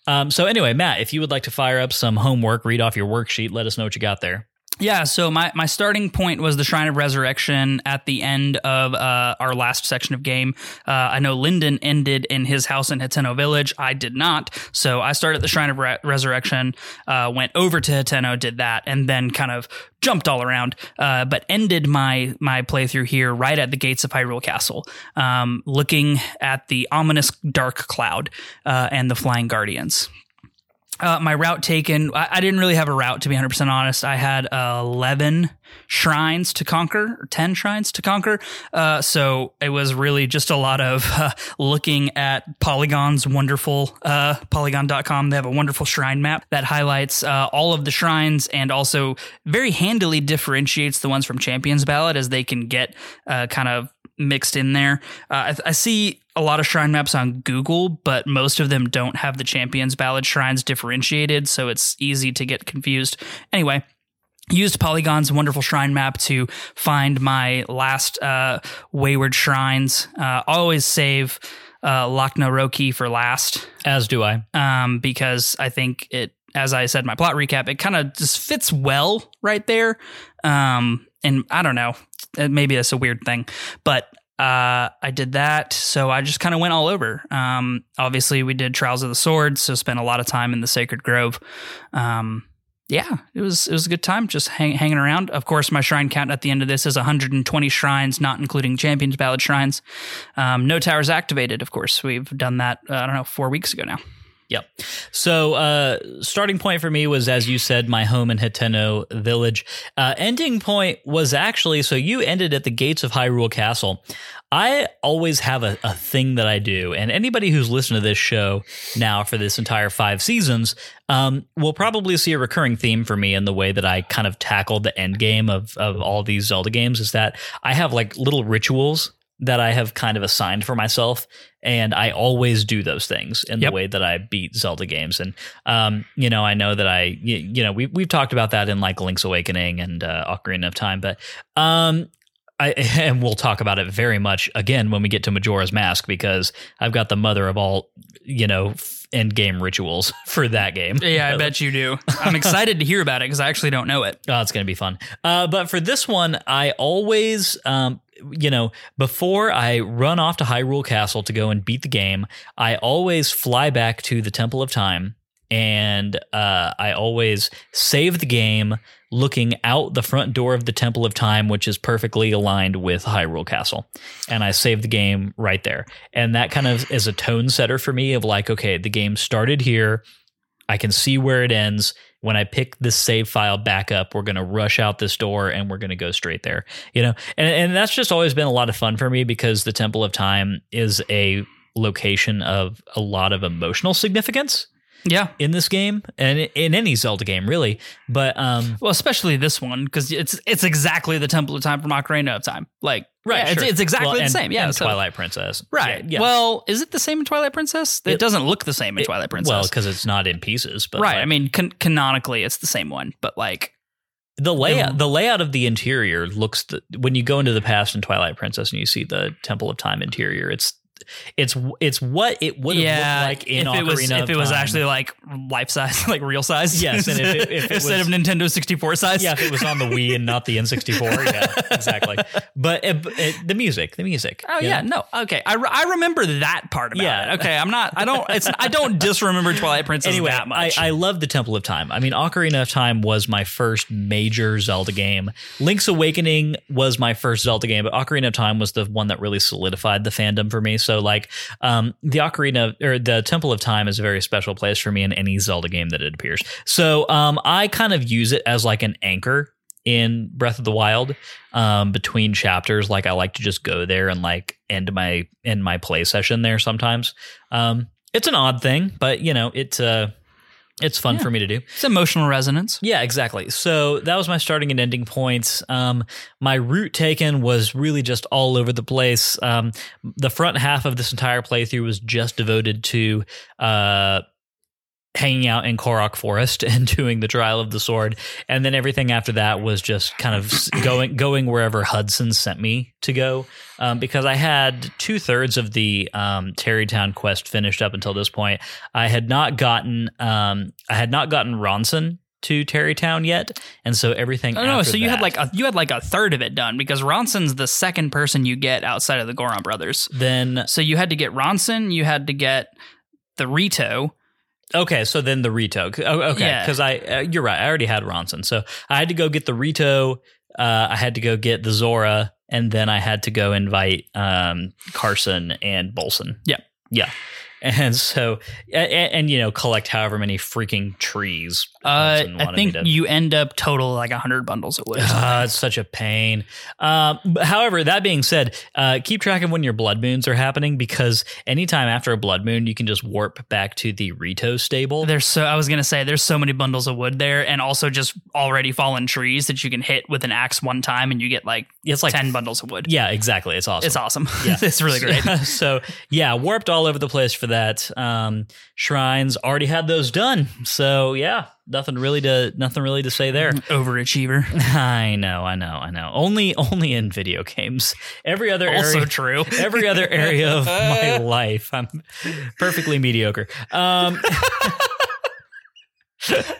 Um, so anyway, Matt, if you would like to fire up some homework, read off your worksheet, let us know what you got there. Yeah, so my, my starting point was the Shrine of Resurrection at the end of uh, our last section of game. Uh, I know Lyndon ended in his house in Hateno Village. I did not. So I started at the Shrine of Re- Resurrection, uh, went over to Hateno, did that, and then kind of jumped all around, uh, but ended my my playthrough here right at the gates of Hyrule Castle, um, looking at the ominous dark cloud uh, and the flying guardians. Uh, my route taken, I, I didn't really have a route, to be one hundred percent honest. I had uh, eleven shrines to conquer, or ten shrines to conquer. Uh, so it was really just a lot of uh, looking at Polygon's wonderful, uh, polygon dot com. They have a wonderful shrine map that highlights uh, all of the shrines and also very handily differentiates the ones from Champion's Ballot as they can get uh, kind of mixed in there. Uh, I, I see a lot of shrine maps on Google, but most of them don't have the Champion's Ballad shrines differentiated, so it's easy to get confused. Anyway, used Polygon's wonderful shrine map to find my last uh, wayward shrines. Uh, always save uh, Lakna Rokee for last. As do I. Um, because I think it, as I said, my plot recap, it kind of just fits well right there. Um, and I don't know, maybe that's a weird thing, but Uh, I did that, so I just kind of went all over. Um, obviously, we did Trials of the Sword, so spent a lot of time in the Sacred Grove. Um, yeah, it was it was a good time, just hang, hanging around. Of course, my shrine count at the end of this is one hundred twenty shrines, not including Champions Ballad shrines. Um, no towers activated, of course. We've done that, uh, I don't know, four weeks ago now. Yep. So uh, starting point for me was, as you said, my home in Hateno Village. Uh, ending point was actually, so you ended at the gates of Hyrule Castle. I always have a, a thing that I do, and anybody who's listened to this show now for this entire five seasons um, will probably see a recurring theme for me in the way that I kind of tackled the end game of, of all these Zelda games is that I have like little rituals that I have kind of assigned for myself. And I always do those things in yep. the way that I beat Zelda games. And, um, you know, I know that I, you, you know, we, we've talked about that in like Link's Awakening and uh, Ocarina of Time, but um, I, and we'll talk about it very much again when we get to Majora's Mask, because I've got the mother of all, you know, end game rituals for that game. Yeah, I bet you do. I'm excited to hear about it because I actually don't know it. Oh, it's going to be fun. Uh, but for this one, I always, um, you know, before I run off to Hyrule Castle to go and beat the game, I always fly back to the Temple of Time, and uh, I always save the game looking out the front door of the Temple of Time, which is perfectly aligned with Hyrule Castle. And I saved the game right there. And that kind of is a tone setter for me of like, okay, the game started here. I can see where it ends. When I pick this save file back up, we're going to rush out this door and we're going to go straight there, you know? And and that's just always been a lot of fun for me because the Temple of Time is a location of a lot of emotional significance. Yeah. In this game and in any Zelda game, really. But, um, well, especially this one, because it's it's exactly the Temple of Time from Ocarina of Time. Like, right. Yeah, sure. it's, it's exactly well, and, the same. Yeah. And so. Twilight Princess. Right. Yeah. Well, is it the same in Twilight Princess? It, it doesn't look the same in it, Twilight Princess. Well, because it's not in pieces. But right. Like, I mean, can- canonically, it's the same one, but like. The layout, the layout of the interior looks the, when you go into the past in Twilight Princess and you see the Temple of Time interior, it's it's it's what it would have yeah, looked like in Ocarina was, of Time. If it was actually like life size, like real size. Yes. And if it, if it Instead was, of Nintendo sixty-four size. Yeah, if it was on the Wii and not the N sixty-four. Yeah, exactly. But it, it, the music, the music. Oh, yeah. Know? No. Okay. I, re- I remember that part about yeah. it. Okay. I'm not, I don't, it's, I don't disremember Twilight Princess anyway, that much. I, I love the Temple of Time. I mean, Ocarina of Time was my first major Zelda game. Link's Awakening was my first Zelda game, but Ocarina of Time was the one that really solidified the fandom for me. So like um, the Ocarina or the Temple of Time is a very special place for me in any Zelda game that it appears. So um, I kind of use it as like an anchor in Breath of the Wild um, between chapters. Like I like to just go there and like end my end my play session there sometimes. Um, it's an odd thing, but you know, it's uh, it's fun yeah. for me to do. It's emotional resonance. Yeah, exactly. So that was my starting and ending points. Um, my route taken was really just all over the place. Um, the front half of this entire playthrough was just devoted to uh, hanging out in Korok Forest and doing the Trial of the Sword. And then everything after that was just kind of going going wherever Hudson sent me to go. Um, because I had two thirds of the um, Tarrytown quest finished up until this point. I had not gotten um, I had not gotten Ronson to Tarrytown yet, and so everything. Oh after no! So that, you had like a, you had like a third of it done because Ronson's the second person you get outside of the Goron brothers. Then so you had to get Ronson. You had to get the Rito. Okay, so then the Rito. Okay, because yeah. I uh, you're right. I already had Ronson, so I had to go get the Rito. Uh, I had to go get the Zora. And then I had to go invite um, Carson and Bolson. Yeah. Yeah. And so, and, and, you know, collect however many freaking trees. Uh, I think to, you end up total like one hundred bundles of wood. Uh, it's such a pain. Uh, but however, that being said, uh, keep track of when your blood moons are happening, because anytime after a blood moon, you can just warp back to the Rito stable. There's so I was going to say there's so many bundles of wood there, and also just already fallen trees that you can hit with an axe one time and you get like, it's like ten bundles of wood. Yeah, exactly. It's awesome. It's awesome. Yeah. It's really great. So yeah, warped all over the place for that. Um, shrines already had those done, so yeah, nothing really to nothing really to say there. Overachiever. I know, I know, I know. Only, only in video games. Every other also area, true. Every other area of my life, I'm perfectly mediocre. Um,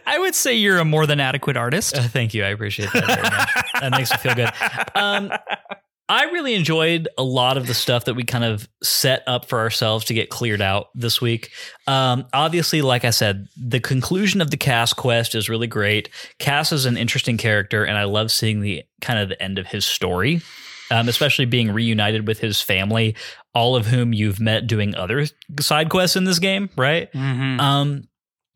I would say you're a more than adequate artist. Uh, thank you, I appreciate that very much. That makes me feel good. Um, I really enjoyed a lot of the stuff that we kind of set up for ourselves to get cleared out this week. Um, obviously, like I said, the conclusion of the Kass quest is really great. Kass is an interesting character, and I love seeing the kind of the end of his story, um, especially being reunited with his family, all of whom you've met doing other side quests in this game, right? Mm-hmm. Um,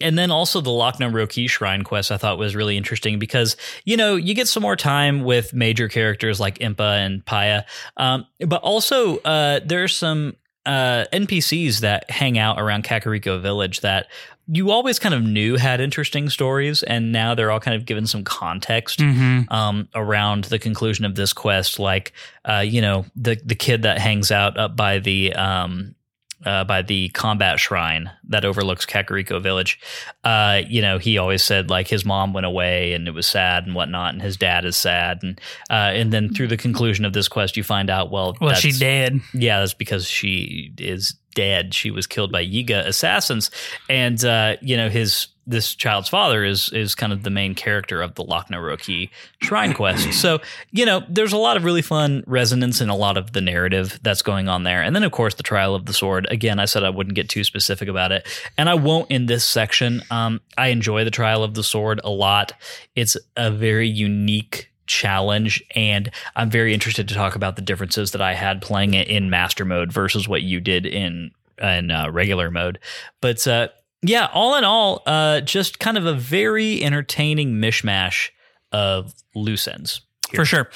And then also the Lakna Rokee Shrine quest I thought was really interesting because, you know, you get some more time with major characters like Impa and Paya. Um, but also uh, there are some uh, N P Cs that hang out around Kakariko Village that you always kind of knew had interesting stories. And now they're all kind of given some context mm-hmm. um, around the conclusion of this quest. Like, uh, you know, the, the kid that hangs out up by the um, – Uh, by the combat shrine that overlooks Kakariko Village. Uh, you know, he always said like his mom went away and it was sad and whatnot. And his dad is sad. And, uh, and then through the conclusion of this quest, you find out, well, well, she's dead. Yeah. That's because she is dead. She was killed by Yiga assassins. And, uh, you know, his, this child's father is, is kind of the main character of the Lakna Rokee Shrine quest. So, you know, there's a lot of really fun resonance in a lot of the narrative that's going on there. And then of course the Trial of the Sword. Again, I said I wouldn't get too specific about it, and I won't in this section. Um, I enjoy the Trial of the Sword a lot. It's a very unique challenge, and I'm very interested to talk about the differences that I had playing it in master mode versus what you did in, in uh, regular mode. But, uh, yeah, all in all, uh, just kind of a very entertaining mishmash of loose ends. Here. For sure.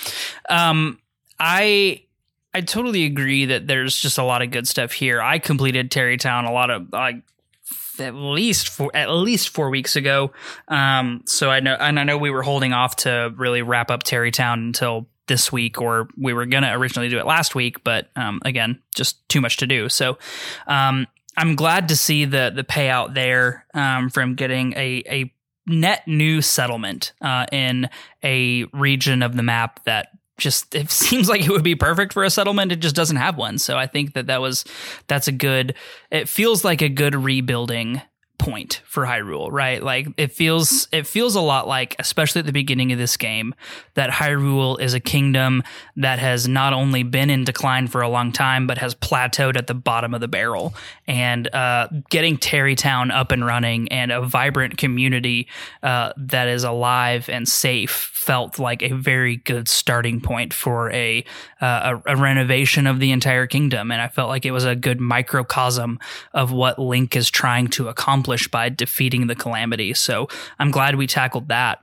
Um, I I totally agree that there's just a lot of good stuff here. I completed Tarrytown a lot of like at least four, at least four weeks ago. Um, so I know and I know we were holding off to really wrap up Tarrytown until this week, or we were gonna originally do it last week, but um, again, just too much to do. So. Um, I'm glad to see the the payout there um, from getting a, a net new settlement uh, in a region of the map that just, it seems like it would be perfect for a settlement. It just doesn't have one. So I think that that was, that's a good, it feels like a good rebuilding point for Hyrule, right? Like it feels, it feels a lot like, especially at the beginning of this game, that Hyrule is a kingdom that has not only been in decline for a long time, but has plateaued at the bottom of the barrel. And uh, getting Tarrytown up and running and a vibrant community uh, that is alive and safe felt like a very good starting point for a, uh, a a renovation of the entire kingdom. And I felt like it was a good microcosm of what Link is trying to accomplish by defeating the calamity. So I'm glad we tackled that.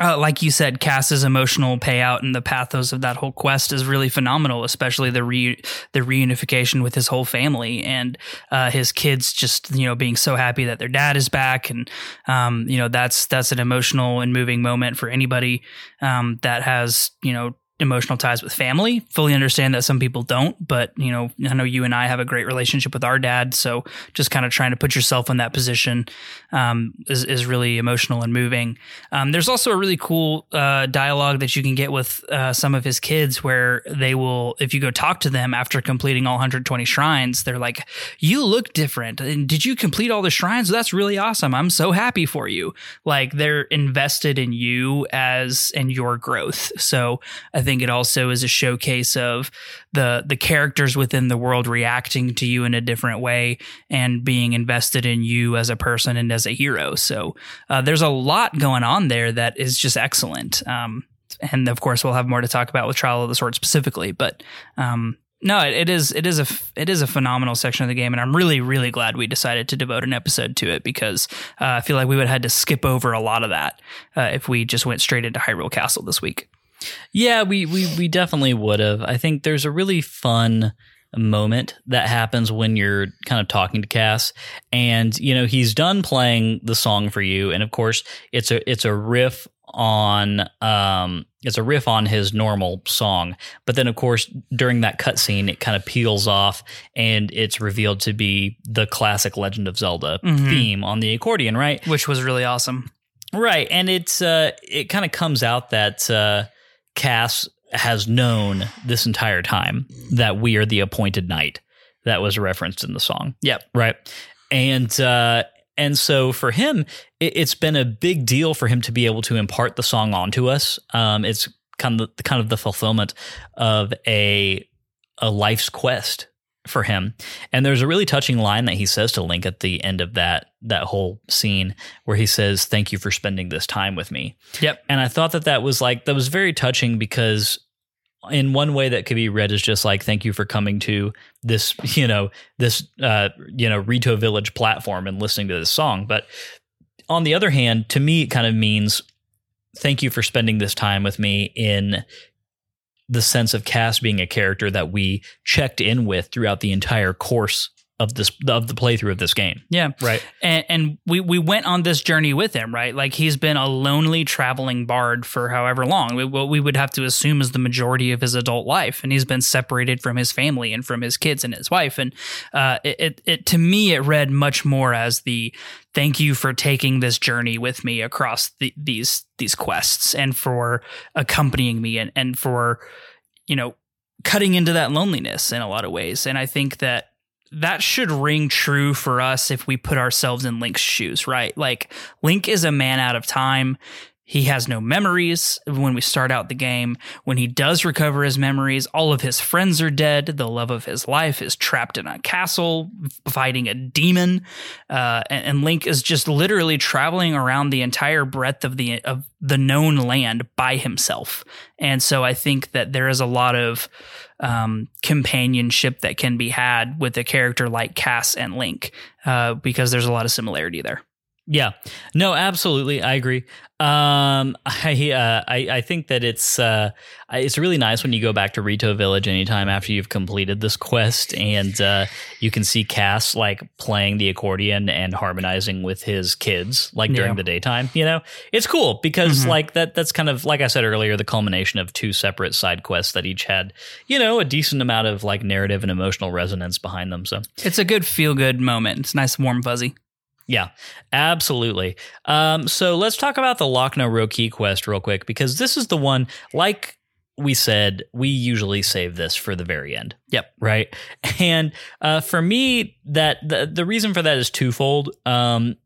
Uh, like you said, Kass's emotional payout and the pathos of that whole quest is really phenomenal, especially the re- the reunification with his whole family and uh, his kids just, you know, being so happy that their dad is back. And, um, you know, that's that's an emotional and moving moment for anybody um, that has, you know, emotional ties with family. Fully understand that some people don't, but you know, I know you and I have a great relationship with our dad. So just kind of trying to put yourself in that position um, is, is really emotional and moving. Um, there's also a really cool uh, dialogue that you can get with uh, some of his kids where they will, if you go talk to them after completing all one hundred twenty shrines, they're like, you look different. And did you complete all the shrines? That's really awesome. I'm so happy for you. Like they're invested in you as, and your growth. So I think it also is a showcase of the the characters within the world reacting to you in a different way and being invested in you as a person and as a hero. So uh, there's a lot going on there that is just excellent. Um, and of course, we'll have more to talk about with Trial of the Sword specifically. But um, no, it, it is it is a it is a phenomenal section of the game, and I'm really really glad we decided to devote an episode to it because uh, I feel like we would have had to skip over a lot of that uh, if we just went straight into Hyrule Castle this week. Yeah, we, we, we definitely would have. I think there's a really fun moment that happens when you're kind of talking to Kass and, you know, he's done playing the song for you. And of course, it's a it's a riff on um it's a riff on his normal song. But then, of course, during that cutscene, it kind of peels off and it's revealed to be the classic Legend of Zelda mm-hmm. theme on the accordion, right? Which was really awesome. Right. And it's uh, it kind of comes out that uh, Kass has known this entire time that we are the appointed knight that was referenced in the song. Yep. Right. And uh, and so for him, it, it's been a big deal for him to be able to impart the song onto us. Um, it's kind of the, kind of the fulfillment of a a life's quest for him. And there's a really touching line that he says to Link at the end of that that whole scene where he says, "Thank you for spending this time with me." Yep. And I thought that that was like, that was very touching because in one way that could be read as just like, thank you for coming to this, you know, this, uh, you know, Rito Village platform and listening to this song. But on the other hand, to me, it kind of means thank you for spending this time with me in the sense of Kass being a character that we checked in with throughout the entire course of this of the playthrough of this game. Yeah. Right. And, and we, we went on this journey with him, right? Like he's been a lonely traveling bard for however long, we, what we would have to assume is the majority of his adult life. And he's been separated from his family and from his kids and his wife. And uh, it, it, it to me, it read much more as the thank you for taking this journey with me across the, these these quests and for accompanying me and, and for, you know, cutting into that loneliness in a lot of ways. And I think that that should ring true for us if we put ourselves in Link's shoes, right? Like Link is a man out of time. He has no memories when we start out the game. When he does recover his memories, all of his friends are dead. The love of his life is trapped in a castle, fighting a demon. Uh, and, and Link is just literally traveling around the entire breadth of the of the known land by himself. And so I think that there is a lot of um, companionship that can be had with a character like Kass and Link, uh, because there's a lot of similarity there. Yeah, no, absolutely. I agree. Um, I, uh, I I think that it's uh, it's really nice when you go back to Rito Village anytime after you've completed this quest and uh, you can see Kass like playing the accordion and harmonizing with his kids like during yeah. the daytime. You know, it's cool because mm-hmm. like that that's kind of like I said earlier, the culmination of two separate side quests that each had, you know, a decent amount of like narrative and emotional resonance behind them. So it's a good feel good moment. It's nice, warm, fuzzy. Yeah, absolutely. Um, so let's talk about the Lakna Rokee quest real quick, because this is the one, like we said we usually save this for the very end. Yep. Right. And uh, for me, that the, the reason for that is twofold. Um,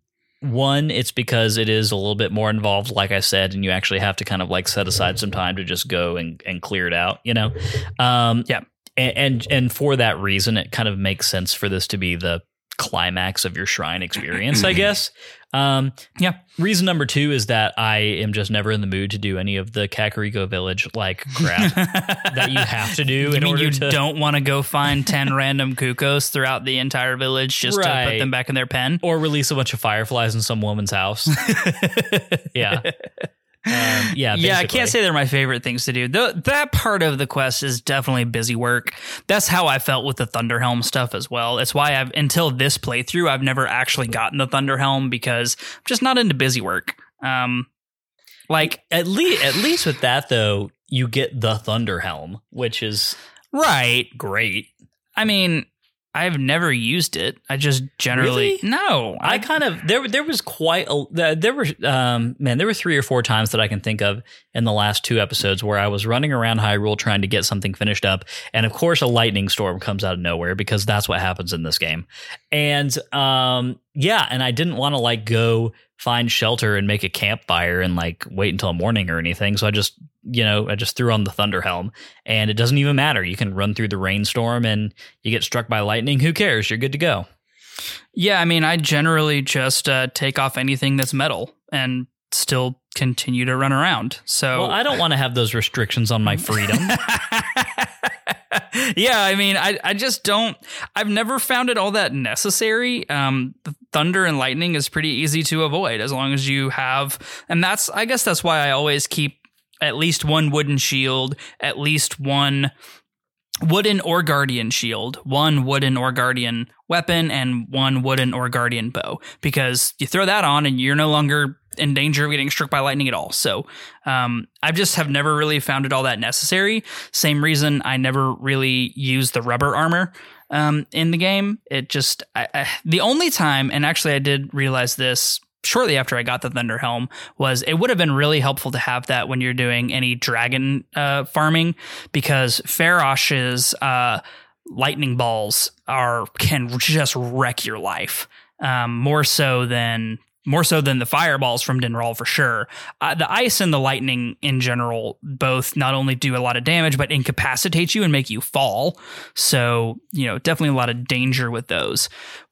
one, it's because it is a little bit more involved, like I said, and you actually have to kind of like set aside some time to just go and, and clear it out, you know? Um, yeah. And, and, and for that reason, it kind of makes sense for this to be the climax of your shrine experience, I guess. Um, yeah. Reason number two is that I am just never in the mood to do any of the Kakariko Village like crap that you have to do. You in mean order you to... don't want to go find ten random Kukos throughout the entire village just right. to put them back in their pen, or release a bunch of fireflies in some woman's house. yeah. Um, yeah, basically. Yeah, I can't say they're my favorite things to do. The, that part of the quest is definitely busy work. That's how I felt with the Thunder Helm stuff as well. It's why I've, until this playthrough, I've never actually gotten the Thunder Helm, because I'm just not into busy work. Um, like at least, at least with that though, you get the Thunder Helm, which is right, great. I mean, I've never used it. I just generally really? no. I, I kind of there. There was quite a there were um man. There were three or four times that I can think of in the last two episodes where I was running around Hyrule trying to get something finished up, and of course a lightning storm comes out of nowhere, because that's what happens in this game. And um yeah, and I didn't want to like go find shelter and make a campfire and like wait until morning or anything. So I just you know, I just threw on the Thunder Helm, and it doesn't even matter. You can run through the rainstorm and you get struck by lightning. Who cares? You're good to go. Yeah. I mean, I generally just uh, take off anything that's metal and still continue to run around. So well, I don't want to have those restrictions on my freedom. Yeah. I mean, I, I just don't, I've never found it all that necessary. Um, thunder and lightning is pretty easy to avoid as long as you have. And that's, I guess that's why I always keep at least one wooden shield, at least one wooden or guardian shield, one wooden or guardian weapon, and one wooden or guardian bow, because you throw that on and you're no longer in danger of getting struck by lightning at all. So um, I just have never really found it all that necessary. Same reason I never really used the rubber armor um, in the game. It just, I, I, the only time, and actually I did realize this shortly after I got the Thunder Helm, was it would have been really helpful to have that when you're doing any dragon uh, farming, because Farosh's uh, lightning balls are can just wreck your life um, more so than more so than the fireballs from Dinral for sure. Uh, the ice and the lightning in general both not only do a lot of damage, but incapacitate you and make you fall. So, you know, definitely a lot of danger with those.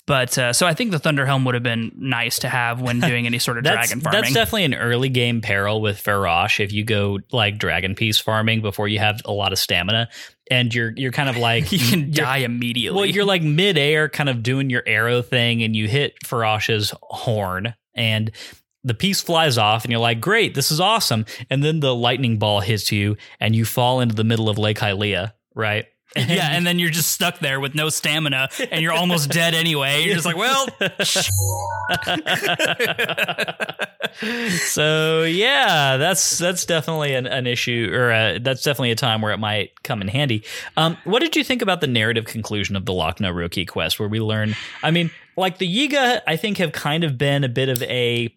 But uh, so I think the Thunder Helm would have been nice to have when doing any sort of dragon farming. That's definitely an early game peril with Farosh. If you go like dragon piece farming before you have a lot of stamina, and you're you're kind of like you can die immediately. Well, you're like midair, kind of doing your arrow thing, and you hit Farosh's horn, and the piece flies off, and you're like, "Great, this is awesome!" And then the lightning ball hits you, and you fall into the middle of Lake Hylia, right? And yeah, and then you're just stuck there with no stamina, and you're almost dead anyway. You're just like, well, so yeah, that's that's definitely an, an issue, or a, that's definitely a time where it might come in handy. Um, what did you think about the narrative conclusion of the Lakna Rokee quest, where we learn? I mean, like the Yiga, I think, have kind of been a bit of a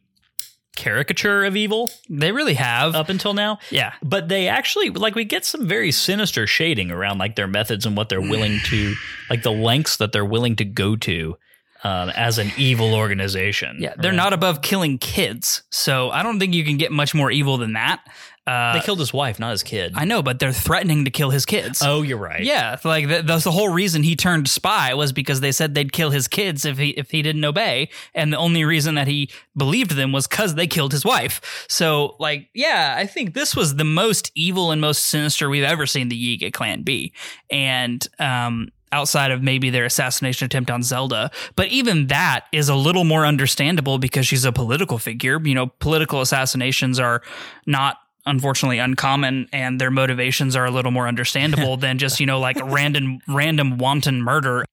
caricature of evil. They really have up until now. Yeah, but they actually, like, we get some very sinister shading around like their methods and what they're willing to, like the lengths that they're willing to go to um, as an evil organization. Yeah, they're right? not above killing kids, so I don't think you can get much more evil than that. Uh, they killed his wife, not his kid. I know, but they're threatening to kill his kids. Oh, you're right. Yeah, like th- that's the whole reason he turned spy, was because they said they'd kill his kids if he if he didn't obey, and the only reason that he believed them was because they killed his wife. So, like, yeah, I think this was the most evil and most sinister we've ever seen the Yiga clan be, and um, outside of maybe their assassination attempt on Zelda. But even that is a little more understandable because she's a political figure. You know, political assassinations are not, unfortunately, uncommon, and their motivations are a little more understandable than just, you know, like random, random wanton murder.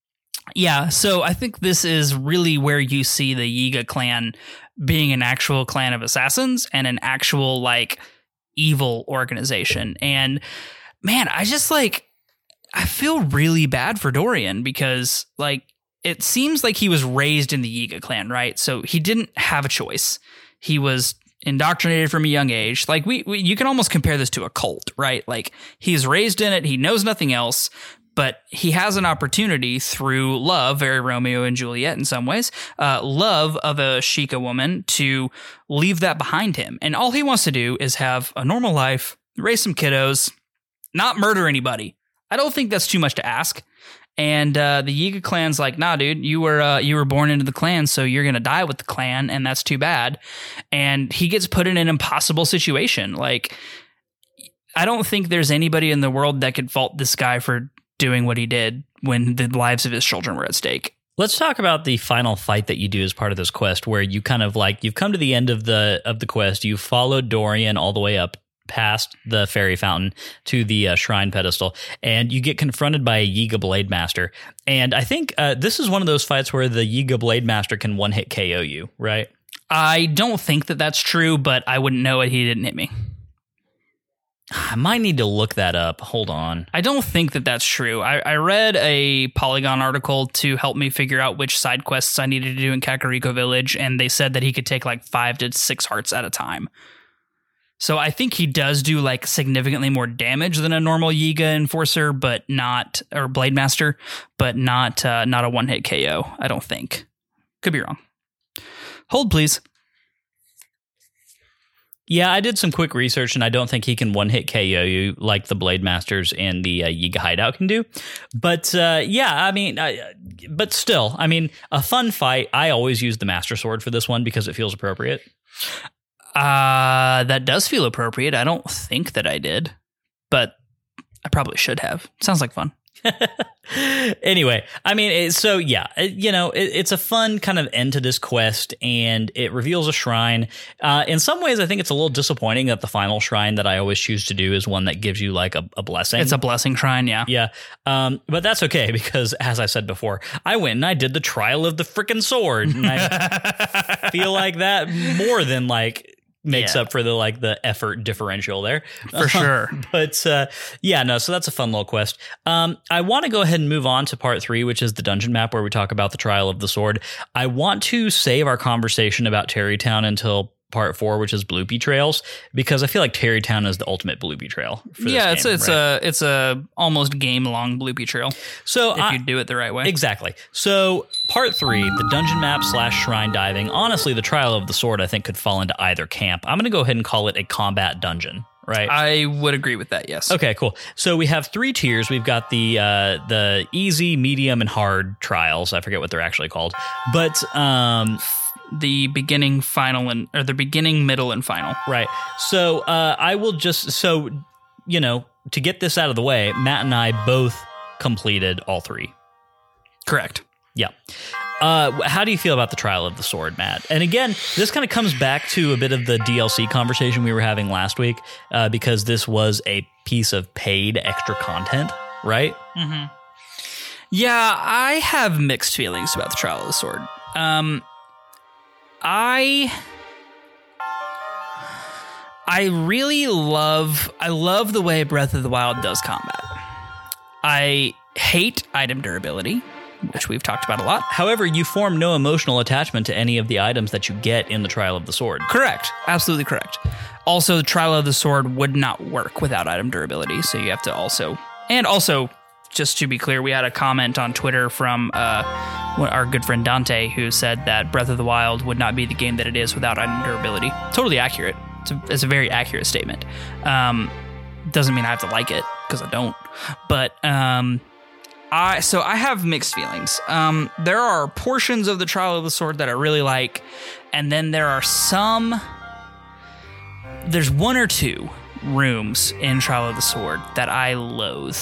Yeah, so I think this is really where you see the Yiga clan being an actual clan of assassins and an actual, like, evil organization. And, man, I just, like, I feel really bad for Dorian because, like, it seems like he was raised in the Yiga clan, right? So he didn't have a choice. He was indoctrinated from a young age. Like we, we you can almost compare this to a cult, right? Like he's raised in it. He knows nothing else, but he has an opportunity through love, very Romeo and Juliet in some ways, uh, love of a Sheikah woman to leave that behind him. And all he wants to do is have a normal life, raise some kiddos, not murder anybody. I don't think that's too much to ask. And uh, the Yiga clan's like, nah, dude, you were uh, you were born into the clan, so you're going to die with the clan, and that's too bad. And he gets put in an impossible situation. Like, I don't think there's anybody in the world that could fault this guy for doing what he did when the lives of his children were at stake. Let's talk about the final fight that you do as part of this quest, where you kind of like, you've come to the end of the of the quest, you followed Dorian all the way up past the fairy fountain to the uh, shrine pedestal, and you get confronted by a Yiga Blade Master. And I think uh, this is one of those fights where the Yiga Blade Master can one-hit K O you, right? I don't think that that's true, but I wouldn't know it. He didn't hit me. I might need to look that up. Hold on. I don't think that that's true. I, I read a Polygon article to help me figure out which side quests I needed to do in Kakariko Village, and they said that he could take like five to six hearts at a time. So I think he does do like significantly more damage than a normal Yiga enforcer, but not, or Blade Master, but not uh, not a one-hit K O, I don't think. Could be wrong. Hold, please. Yeah, I did some quick research, and I don't think he can one-hit K O you like the Blade Masters and the uh, Yiga Hideout can do. But uh, yeah, I mean, I, but still, I mean, a fun fight. I always use the Master Sword for this one because it feels appropriate. Uh, that does feel appropriate. I don't think that I did, but I probably should have. Sounds like fun. Anyway, I mean, so yeah, you know, it, it's a fun kind of end to this quest, and it reveals a shrine. Uh, in some ways, I think it's a little disappointing that the final shrine that I always choose to do is one that gives you like a, a blessing. It's a blessing shrine, yeah. Yeah, um, but that's okay, because as I said before, I went and I did the trial of the frickin' sword, and I feel like that more than like... makes yeah. up for the like the effort differential there for sure. But uh, yeah, no, so that's a fun little quest. Um, I want to go ahead and move on to part three, which is the dungeon map where we talk about the trial of the sword. I want to save our conversation about Tarrytown until part four, which is Blue Betrayals, because I feel like Tarrytown is the ultimate Blue Betrayal. For this yeah, it's game, it's right? a it's a almost game long Blue Betrayal. So if I, you do it the right way, exactly. So part three, the dungeon map slash shrine diving. Honestly, the Trial of the Sword I think could fall into either camp. I'm going to go ahead and call it a combat dungeon. Right, I would agree with that. Yes. Okay, cool. So we have three tiers. We've got the uh, the easy, medium, and hard trials. I forget what they're actually called, but um, the beginning, final, and or the beginning, middle, and final. Right. So uh, I will just so you know to get this out of the way, Matt and I both completed all three. Correct. Yeah. Uh, how do you feel about the Trial of the Sword, Matt? And again, this kind of comes back to a bit of the D L C conversation we were having last week, uh, because this was a piece of paid extra content, right? Mm-hmm. Yeah, I have mixed feelings about the Trial of the Sword. Um, I... I really love... I love the way Breath of the Wild does combat. I hate item durability, which we've talked about a lot. However, you form no emotional attachment to any of the items that you get in the Trial of the Sword. Correct. Absolutely correct. Also, the Trial of the Sword would not work without item durability, so you have to also... And also, just to be clear, we had a comment on Twitter from uh, our good friend Dante, who said that Breath of the Wild would not be the game that it is without item durability. Totally accurate. It's a, it's a very accurate statement. Um, doesn't mean I have to like it, because I don't. But... Um, I, so I have mixed feelings. Um, there are portions of the Trial of the Sword that I really like, and then there are some... There's one or two rooms in Trial of the Sword that I loathe,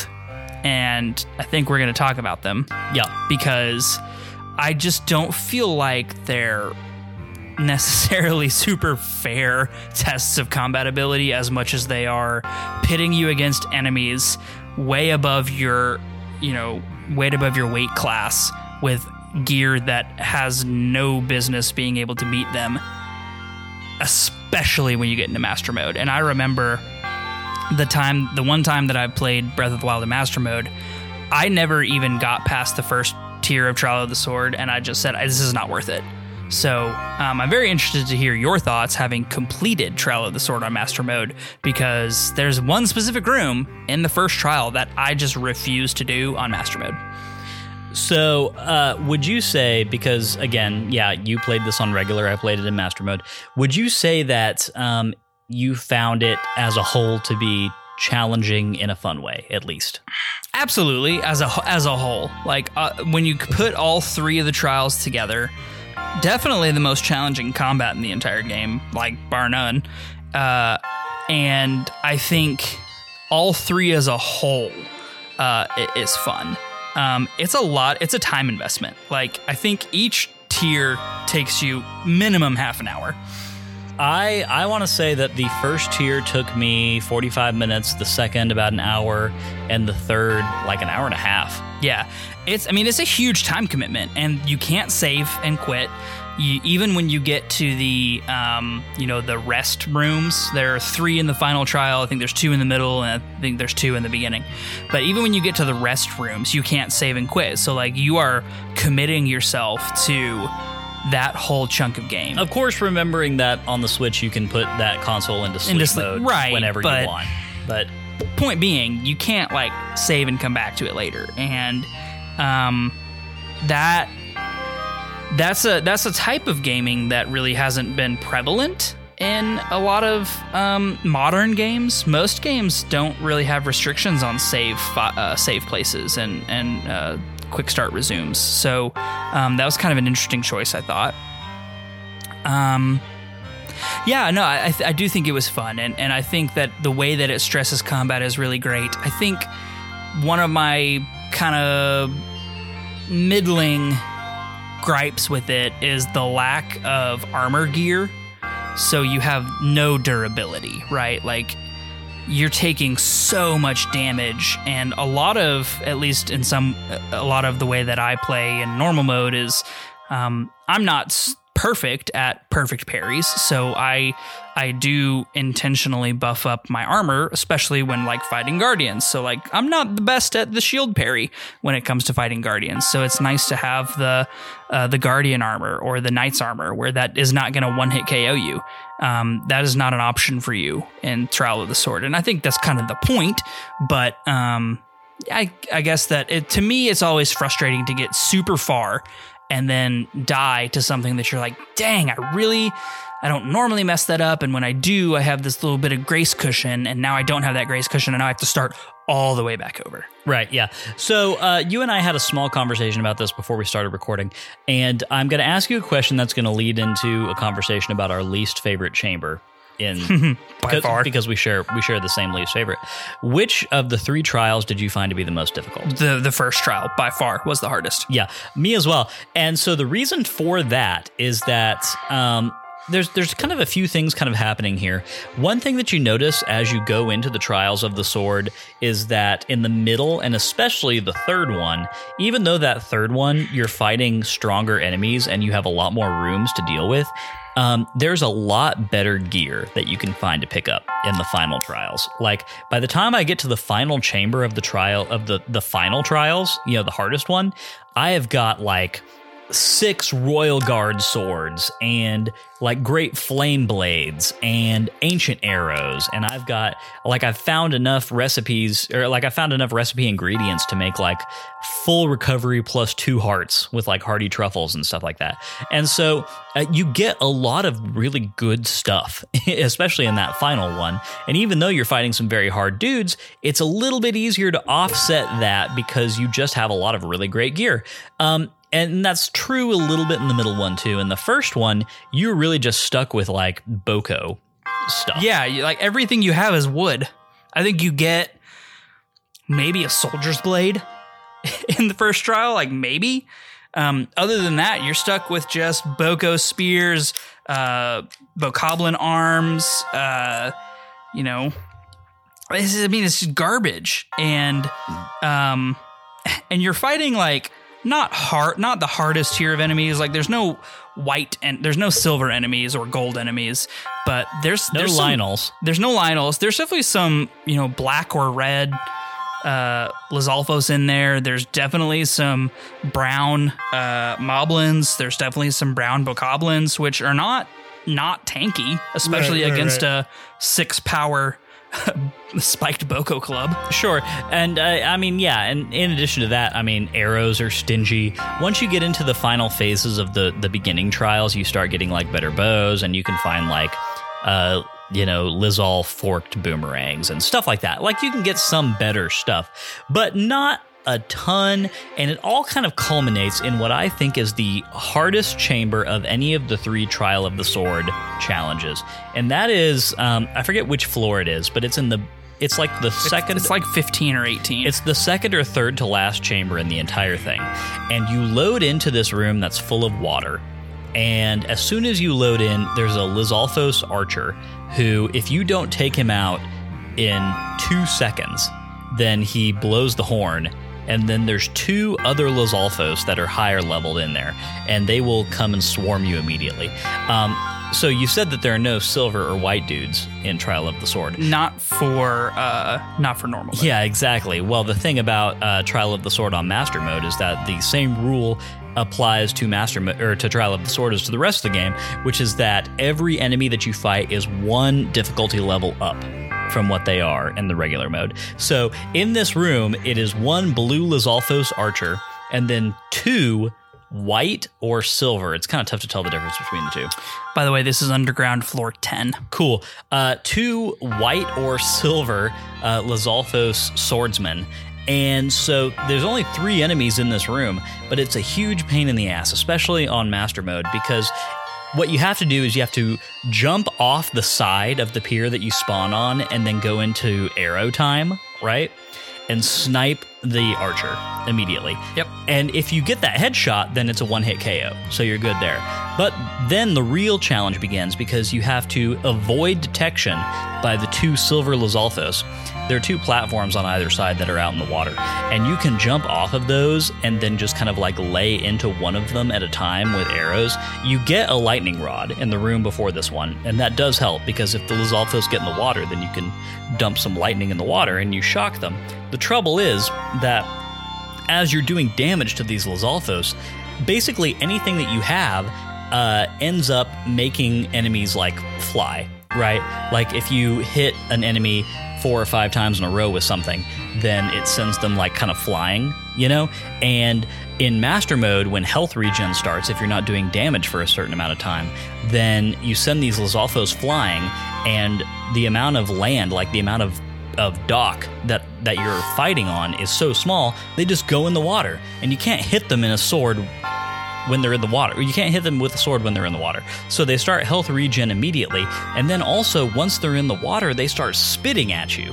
and I think we're going to talk about them. Yeah. Because I just don't feel like they're necessarily super fair tests of combatability as much as they are pitting you against enemies way above your... you know, weight above your weight class with gear that has no business being able to meet them, especially when you get into Master Mode. And I remember the time, the one time that I played Breath of the Wild in Master Mode, I never even got past the first tier of Trial of the Sword, and I just said, this is not worth it. So um, I'm very interested to hear your thoughts, having completed Trial of the Sword on Master Mode, because there's one specific room in the first trial that I just refuse to do on Master Mode. So uh, would you say, because again, yeah, you played this on regular, I played it in Master Mode, would you say that um, you found it as a whole to be challenging in a fun way, at least? Absolutely, as a, as a whole. Like, uh, when you put all three of the trials together, definitely the most challenging combat in the entire game, like, bar none. Uh, and I think all three as a whole uh, is fun. Um, it's a lot. It's a time investment. Like, I think each tier takes you minimum half an hour. I I want to say that the first tier took me forty-five minutes, the second about an hour, and the third like an hour and a half. Yeah, it's I mean, it's a huge time commitment, and you can't save and quit. You, even when you get to the, um, you know, the rest rooms, there are three in the final trial. I think there's two in the middle, and I think there's two in the beginning. But even when you get to the rest rooms, you can't save and quit. So, like, you are committing yourself to that whole chunk of game. Of course, remembering that on the Switch, you can put that console into sleep into sl- mode right, whenever but, you want. But point being, you can't, like, save and come back to it later. And um, that... That's a that's a type of gaming that really hasn't been prevalent in a lot of um, modern games. Most games don't really have restrictions on save uh, save places and and uh, quick start resumes. So um, that was kind of an interesting choice, I thought. Um, yeah, no, I I do think it was fun, and and I think that the way that it stresses combat is really great. I think one of my kind of middling gripes with it is the lack of armor gear, so you have no durability, right? Like, you're taking so much damage, and a lot of, at least in some, a lot of the way that I play in normal mode is, um, I'm not perfect at perfect parries, so I I do intentionally buff up my armor, especially when, like, fighting Guardians. So, like, I'm not the best at the shield parry when it comes to fighting Guardians, so it's nice to have the uh, the Guardian armor or the Knight's armor, where that is not going to one-hit K O you. Um, that is not an option for you in Trial of the Sword, and I think that's kind of the point, but... Um, I, I guess that, it, to me, it's always frustrating to get super far and then die to something that you're like, dang, I really, I don't normally mess that up. And when I do, I have this little bit of grace cushion, and now I don't have that grace cushion, and now I have to start all the way back over. Right, yeah. So uh, you and I had a small conversation about this before we started recording, and I'm going to ask you a question that's going to lead into a conversation about our least favorite chamber. In by far, because we share we share the same least favorite. Which of the three trials did you find to be the most difficult? The the first trial by far was the hardest. Yeah, me as well. And so the reason for that is that um, there's there's kind of a few things kind of happening here. One thing that you notice as you go into the Trials of the Sword is that in the middle, and especially the third one, even though that third one you're fighting stronger enemies and you have a lot more rooms to deal with, Um, there's a lot better gear that you can find to pick up in the final trials. Like, by the time I get to the final chamber of the trial of the, the final trials, you know, the hardest one, I have got like six Royal Guard swords and like great flame blades and ancient arrows. And I've got like, I've found enough recipes or like I found enough recipe ingredients to make like full recovery plus two hearts with like hearty truffles and stuff like that. And so uh, you get a lot of really good stuff, especially in that final one. And even though you're fighting some very hard dudes, it's a little bit easier to offset that because you just have a lot of really great gear. Um, And that's true a little bit in the middle one, too. In the first one, you're really just stuck with, like, Boko stuff. Yeah, like, everything you have is wood. I think you get maybe a soldier's blade in the first trial, like, maybe. Um, other than that, you're stuck with just Boko spears, uh, Bokoblin arms, uh, you know. It's, I mean, it's just garbage. And, um, and you're fighting, like... Not hard, not the hardest tier of enemies. Like, there's no white and there's no silver enemies or gold enemies, but there's no there's Lynels. Some, there's no Lynels. There's definitely some, you know, black or red uh, Lizalfos in there. There's definitely some brown uh, Moblins. There's definitely some brown Bokoblins, which are not not tanky, especially right, right, against right. a six-power spiked Boko Club. Sure. And uh, I mean, yeah, and in addition to that, I mean, arrows are stingy. Once you get into the final phases of the, the beginning trials, you start getting, like, better bows, and you can find, like, uh, you know, Lizal forked boomerangs and stuff like that. Like, you can get some better stuff, but not a ton, and it all kind of culminates in what I think is the hardest chamber of any of the three Trial of the Sword challenges, and that is, um, I forget which floor it is, but it's in the, it's like the second... It's, it's like fifteen or eighteen. It's the second or third to last chamber in the entire thing, and you load into this room that's full of water, and as soon as you load in, there's a Lizalfos archer who, if you don't take him out in two seconds, then he blows the horn. And then there's two other Lizalfos that are higher leveled in there, and they will come and swarm you immediately. Um, so you said that there are no silver or white dudes in Trial of the Sword. Not for uh, not for normal mode. Yeah, exactly. Well, the thing about uh, Trial of the Sword on Master Mode is that the same rule applies to Master Mo- or to Trial of the Sword as to the rest of the game, which is that every enemy that you fight is one difficulty level up from what they are in the regular mode. So in this room, it is one blue Lizalfos archer and then two white or silver. It's kind of tough to tell the difference between the two. By the way, this is underground floor ten. Cool. Uh, two white or silver uh, Lizalfos swordsmen. And so there's only three enemies in this room, but it's a huge pain in the ass, especially on Master Mode, because what you have to do is you have to jump off the side of the pier that you spawn on and then go into arrow time, right? And snipe the archer immediately. Yep. And if you get that headshot, then it's a one-hit K O, so you're good there. But then the real challenge begins because you have to avoid detection by the two silver Lizalfos. There are two platforms on either side that are out in the water, and you can jump off of those and then just kind of like lay into one of them at a time with arrows. You get a lightning rod in the room before this one, and that does help because if the Lizalfos get in the water, then you can dump some lightning in the water and you shock them. The trouble is that as you're doing damage to these Lizalfos, basically anything that you have uh, ends up making enemies like fly, right? Like if you hit an enemy four or five times in a row with something, then it sends them like kind of flying, you know? And in Master Mode, when health regen starts, if you're not doing damage for a certain amount of time, then you send these Lizalfos flying, and the amount of land, like the amount of of dock that, that you're fighting on is so small, they just go in the water. And you can't hit them in a sword when they're in the water. Or you can't hit them with a sword when they're in the water. So they start health regen immediately. And then also, once they're in the water, they start spitting at you.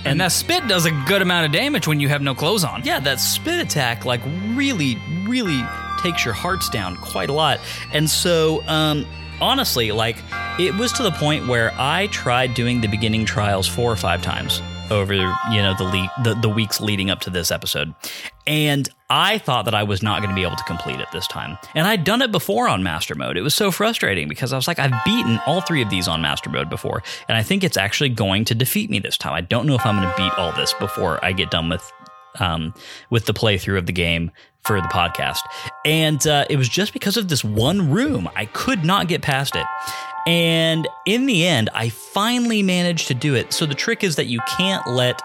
And, and that spit does a good amount of damage when you have no clothes on. Yeah, that spit attack, like, really, really takes your hearts down quite a lot. And so, um... honestly, like, it was to the point where I tried doing the beginning trials four or five times over, you know, the le- the, the weeks leading up to this episode. And I thought that I was not going to be able to complete it this time. And I'd done it before on Master Mode. It was so frustrating because I was like, I've beaten all three of these on Master Mode before. And I think it's actually going to defeat me this time. I don't know if I'm going to beat all this before I get done with um, with the playthrough of the game for the podcast. And uh, it was just because of this one room. I could not get past it. And in the end, I finally managed to do it. So the trick is that you can't let...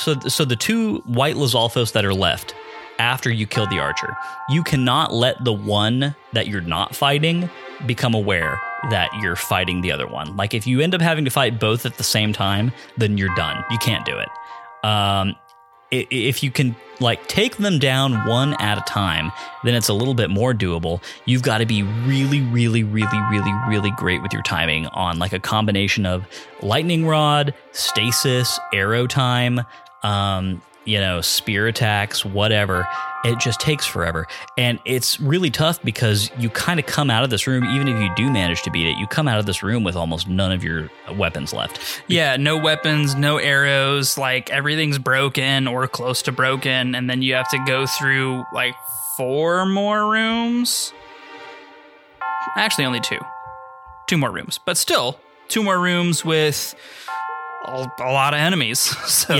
So, so the two white Lizalfos that are left after you kill the archer, you cannot let the one that you're not fighting become aware that you're fighting the other one. Like, if you end up having to fight both at the same time, then you're done. You can't do it. Um... If you can, like, take them down one at a time, then it's a little bit more doable. You've got to be really, really, really, really, really great with your timing on, like, a combination of lightning rod, stasis, arrow time, um, you know, spear attacks, whatever. It just takes forever. And it's really tough because you kind of come out of this room, even if you do manage to beat it, you come out of this room with almost none of your weapons left. Yeah, no weapons, no arrows, like everything's broken or close to broken. And then you have to go through like four more rooms. Actually, only two. Two more rooms, but still two more rooms with a, a lot of enemies. So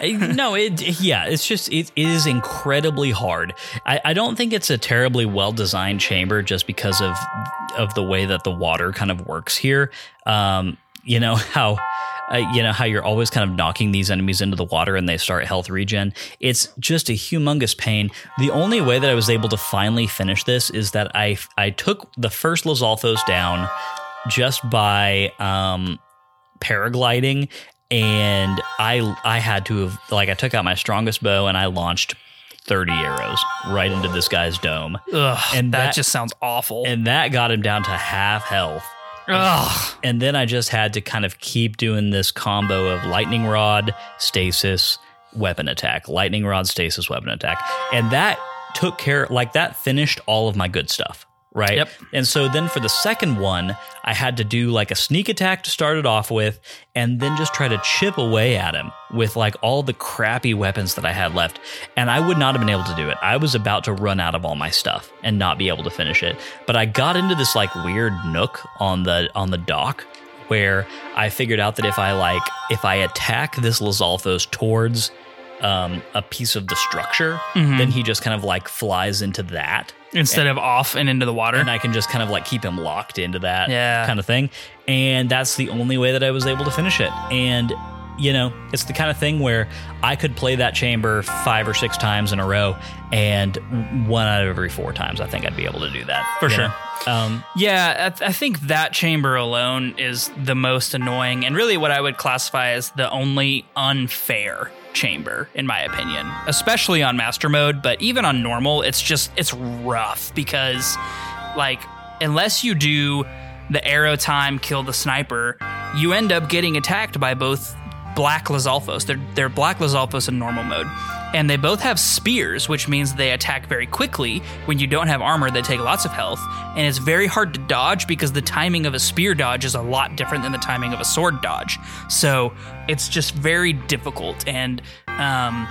yeah. no, it yeah, it's just it, it is incredibly hard. I, I don't think it's a terribly well designed chamber just because of of the way that the water kind of works here. Um, you know how. Uh, you know, how you're always kind of knocking these enemies into the water and they start health regen. It's just a humongous pain. The only way that I was able to finally finish this is that I I took the first Lizalfos down just by um, paragliding. And I I had to have, like, I took out my strongest bow and I launched thirty arrows right into this guy's dome. Ugh, and that, that just sounds awful. And that got him down to half health. Ugh. And then I just had to kind of keep doing this combo of lightning rod, stasis, weapon attack, lightning rod, stasis, weapon attack. And that took care, like that finished all of my good stuff, right? Yep. And so then for the second one, I had to do like a sneak attack to start it off with, and then just try to chip away at him with like all the crappy weapons that I had left. And I would not have been able to do it. I was about to run out of all my stuff and not be able to finish it. But I got into this like weird nook on the on the dock where I figured out that if I like if I attack this Lizalfos towards um, a piece of the structure, mm-hmm. then he just kind of like flies into that. Instead and, of off and into the water. And I can just kind of like keep him locked into that yeah. kind of thing. And that's the only way that I was able to finish it. And, you know, it's the kind of thing where I could play that chamber five or six times in a row. And one out of every four times, I think I'd be able to do that. For sure. Know? Um, yeah, I, th- I think that chamber alone is the most annoying. And really what I would classify as the only unfair chamber, in my opinion, especially on master mode, but even on normal, it's just it's rough because, like, unless you do the arrow time, kill the sniper, you end up getting attacked by both black Lizalfos. They're they're black Lizalfos in normal mode, and they both have spears, which means they attack very quickly. When you don't have armor, they take lots of health, and it's very hard to dodge because the timing of a spear dodge is a lot different than the timing of a sword dodge. So it's just very difficult, and um,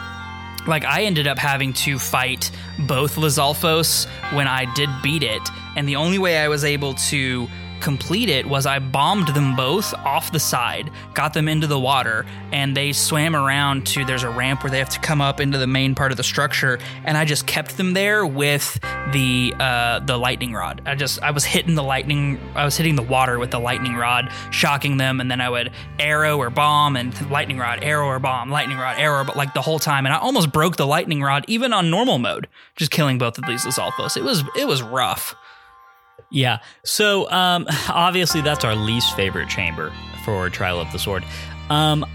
like I ended up having to fight both Lizalfos when I did beat it, and the only way I was able to complete it was I bombed them both off the side, got them into the water, and they swam around to, there's a ramp where they have to come up into the main part of the structure, and I just kept them there with the uh, the lightning rod. I just, I was hitting the lightning, I was hitting the water with the lightning rod, shocking them, and then I would arrow or bomb, and lightning rod, arrow or bomb, lightning rod, arrow, but like the whole time, and I almost broke the lightning rod, even on normal mode, just killing both of these Lizalfos. It was, it was rough. Yeah, so um, obviously that's our least favorite chamber for Trial of the Sword. Um,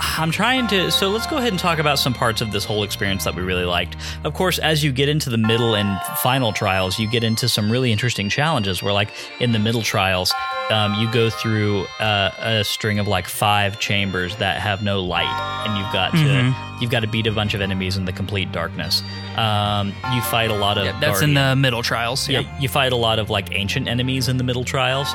I'm trying to... So let's go ahead and talk about some parts of this whole experience that we really liked. Of course, as you get into the middle and final trials, you get into some really interesting challenges where, like, in the middle trials, um, you go through uh, a string of, like, five chambers that have no light, and you've got mm-hmm. to you've got to beat a bunch of enemies in the complete darkness. Um, you fight a lot of... Yeah, that's Guardian. In the middle trials. Yeah. yeah. You fight a lot of, like, ancient enemies in the middle trials.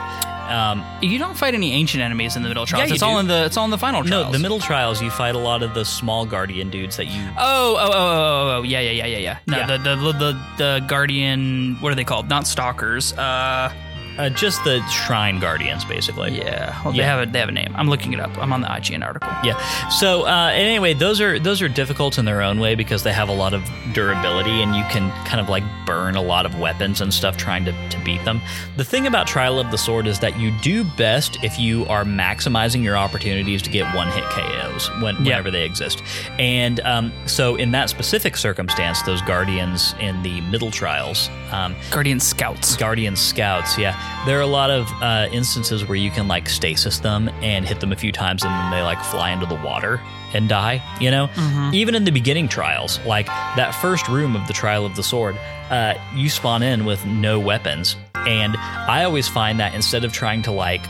Um, you don't fight any ancient enemies in the middle trials. Yeah, it's do. all in the it's all in the final trials. No, the middle trials you fight a lot of the small Guardian dudes that you. Oh oh oh oh oh, oh. yeah yeah yeah yeah yeah. No, yeah. The, the the the the Guardian. What are they called? Not stalkers. Uh, uh just the shrine Guardians, basically. Yeah. Well, yeah. they have a they have a name. I'm looking it up. I'm on the I G N article. Yeah. So uh, anyway, those are those are difficult in their own way because they have a lot of durability and you can kind of like burn a lot of weapons and stuff trying to, to beat them. The thing about Trial of the Sword is that you do best if you are maximizing your opportunities to get one-hit K Os when, whenever yep. they exist. And um, so in that specific circumstance, those Guardians in the middle trials... Um, Guardian Scouts. Guardian Scouts, yeah. There are a lot of uh, instances where you can like stasis them and hit them a few times and then they like fly into the water and die, you know? Mm-hmm. Even in the beginning trials, like that first room of the Trial of the Sword, uh, you spawn in with no weapons. And I always find that instead of trying to, like,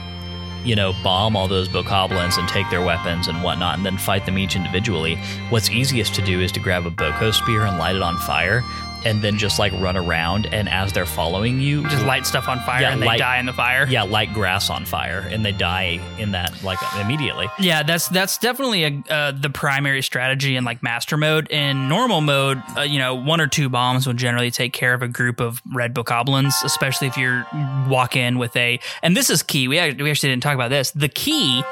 you know, bomb all those Bokoblins and take their weapons and whatnot and then fight them each individually, what's easiest to do is to grab a Boko spear and light it on fire and then just, like, run around, and as they're following you... Just light stuff on fire, yeah, and they light, die in the fire? Yeah, light grass on fire, and they die in that, like, immediately. Yeah, that's that's definitely a, uh, the primary strategy in, like, master mode. In normal mode, uh, you know, one or two bombs would generally take care of a group of red Bokoblins, especially if you walk in with a... And this is key. We actually, we actually didn't talk about this. The key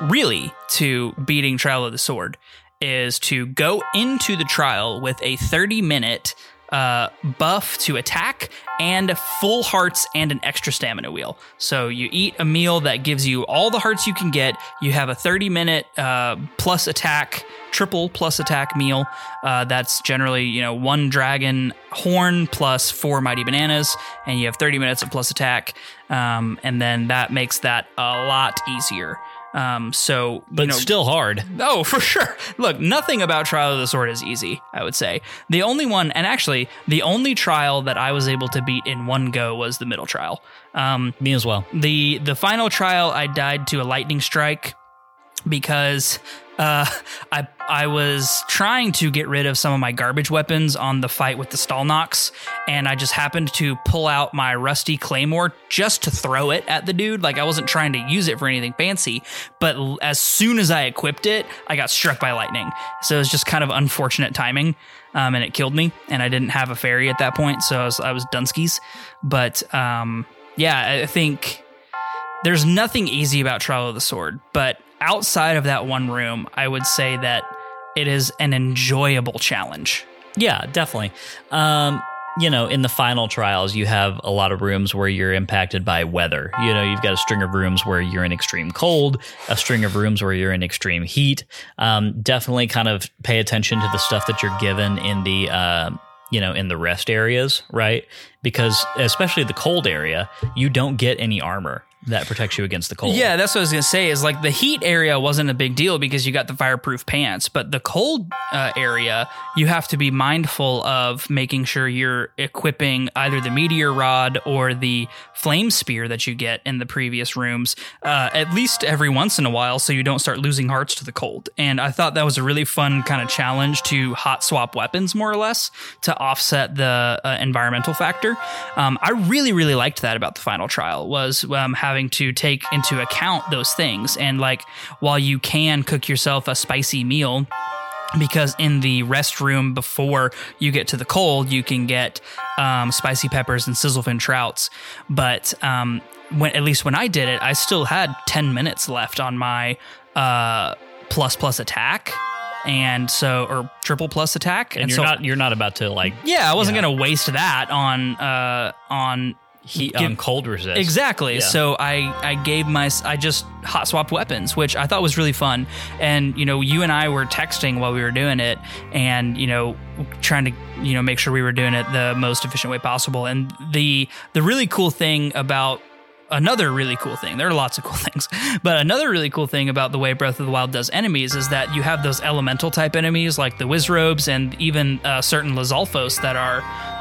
really to beating Trial of the Sword is to go into the trial with a thirty minute uh, buff to attack and full hearts and an extra stamina wheel. So you eat a meal that gives you all the hearts you can get. You have a thirty minute uh, plus attack, triple plus attack meal. Uh, that's generally, you know, one dragon horn plus four mighty bananas, and you have thirty minutes of plus attack. Um, and then that makes that a lot easier. Um, so, but you know, still hard. Oh, for sure. Look, nothing about Trial of the Sword is easy, I would say. The only one, and actually the only trial that I was able to beat in one go was the middle trial. Um, me as well. The, the final trial, I died to a lightning strike because, uh, I, I was trying to get rid of some of my garbage weapons on the fight with the Stalnox, and I just happened to pull out my rusty claymore just to throw it at the dude. Like, I wasn't trying to use it for anything fancy, but l- as soon as I equipped it, I got struck by lightning. So it was just kind of unfortunate timing, um, and it killed me, and I didn't have a fairy at that point, so I was, I was Dunskies. But um, yeah, I think there's nothing easy about Trial of the Sword, but outside of that one room, I would say that it is an enjoyable challenge. Yeah, definitely. Um, you know, in the final trials, you have a lot of rooms where you're impacted by weather. You know, you've got a string of rooms where you're in extreme cold, a string of rooms where you're in extreme heat. Um, definitely kind of pay attention to the stuff that you're given in the, uh, you know, in the rest areas, right? Because especially the cold area, you don't get any armor that protects you against the cold. Yeah, that's what I was going to say, is like the heat area wasn't a big deal because you got the fireproof pants, but the cold uh, area, you have to be mindful of making sure you're equipping either the meteor rod or the flame spear that you get in the previous rooms uh, at least every once in a while, so you don't start losing hearts to the cold. And I thought that was a really fun kind of challenge to hot swap weapons, more or less, to offset the uh, environmental factor. Um, I really, really liked that about the final trial, was um, how having to take into account those things. And like, while you can cook yourself a spicy meal, because in the rest room before you get to the cold, you can get um, spicy peppers and sizzlefin trouts. But um, when, at least when I did it, I still had ten minutes left on my uh, plus plus attack. And so, or triple plus attack. And, and you're so, not, you're not about to like, yeah, I wasn't yeah. going to waste that on, uh, on, Heat on um, cold resist. Exactly. Yeah. So I, I gave my, I just hot swapped weapons, which I thought was really fun. And, you know, you and I were texting while we were doing it and, you know, trying to, you know, make sure we were doing it the most efficient way possible. And the, the really cool thing about Another really cool thing, there are lots of cool things, but another really cool thing about the way Breath of the Wild does enemies is that you have those elemental type enemies like the Wizrobes and even uh, certain Lizalfos that are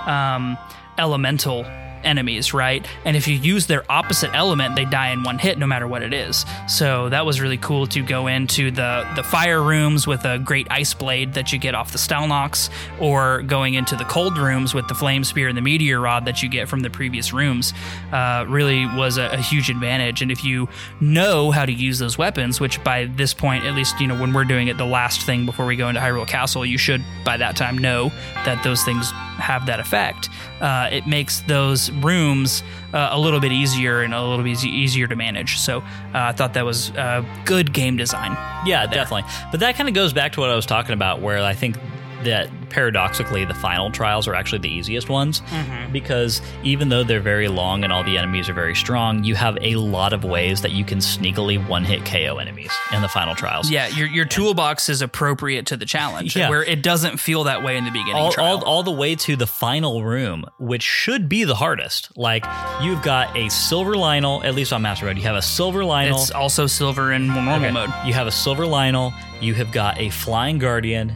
um, elemental enemies, right? And if you use their opposite element, they die in one hit no matter what it is. So that was really cool to go into the, the fire rooms with a great ice blade that you get off the Stalnox, or going into the cold rooms with the flame spear and the meteor rod that you get from the previous rooms. Uh, really was a, a huge advantage. And if you know how to use those weapons, which by this point, at least, you know, when we're doing it, the last thing before we go into Hyrule Castle, you should by that time know that those things have that effect. Uh, it makes those rooms uh, a little bit easier and a little bit easy, easier to manage. So uh, I thought that was uh, good game design. Yeah, there. Definitely. But that kind of goes back to what I was talking about, where I think that paradoxically the final trials are actually the easiest ones, mm-hmm. because even though they're very long and all the enemies are very strong, you have a lot of ways that you can sneakily one-hit K O enemies in the final trials. Yeah, your your toolbox is appropriate to the challenge, yeah. where it doesn't feel that way in the beginning all, trial. All, all the way to the final room, which should be the hardest. Like, you've got a silver Lynel, at least on Master Mode, you have a silver Lynel. It's also silver in normal okay. mode. You have a silver Lynel, you have got a flying Guardian,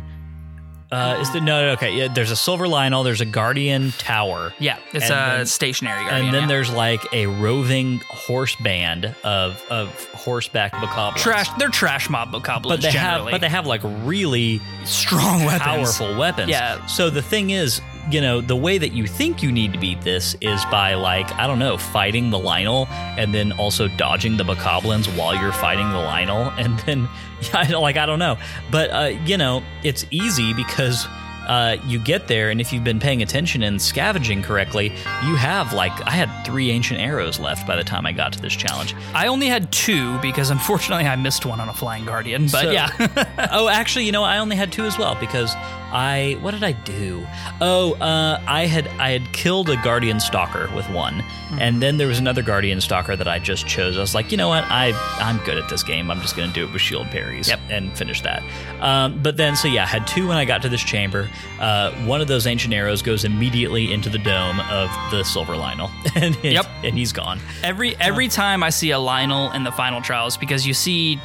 Uh, is the no, no okay? Yeah, there's a silver Lynel. There's a Guardian tower. Yeah, it's a then, stationary Guardian. And then yeah. there's like a roving horse band of of horseback Bokoblins. Trash. They're trash mob Bokoblins. But they generally. have, but they have like really strong, weapons. powerful weapons. Yeah. So the thing is, you know, the way that you think you need to beat this is by, like, I don't know, fighting the Lynel and then also dodging the Bokoblins while you're fighting the Lynel. And then, yeah, like, I don't know. But, uh, you know, it's easy because uh, you get there, and if you've been paying attention and scavenging correctly, you have, like, I had three ancient arrows left by the time I got to this challenge. I only had two, because unfortunately I missed one on a flying Guardian, but so, yeah. Oh, actually, you know, I only had two as well, because I, what did I do? Oh, uh, I had I had killed a Guardian Stalker with one, mm-hmm. and then there was another Guardian Stalker that I just chose. I was like, you know what, I, I'm good at this game. I'm just going to do it with shield parries yep. and finish that. Um, but then, so yeah, I had two when I got to this chamber. Uh, one of those ancient arrows goes immediately into the dome of the Silver Lynel, and, it, yep. and he's gone. Every, every uh, time I see a Lynel in the final trials, because you see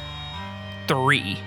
three.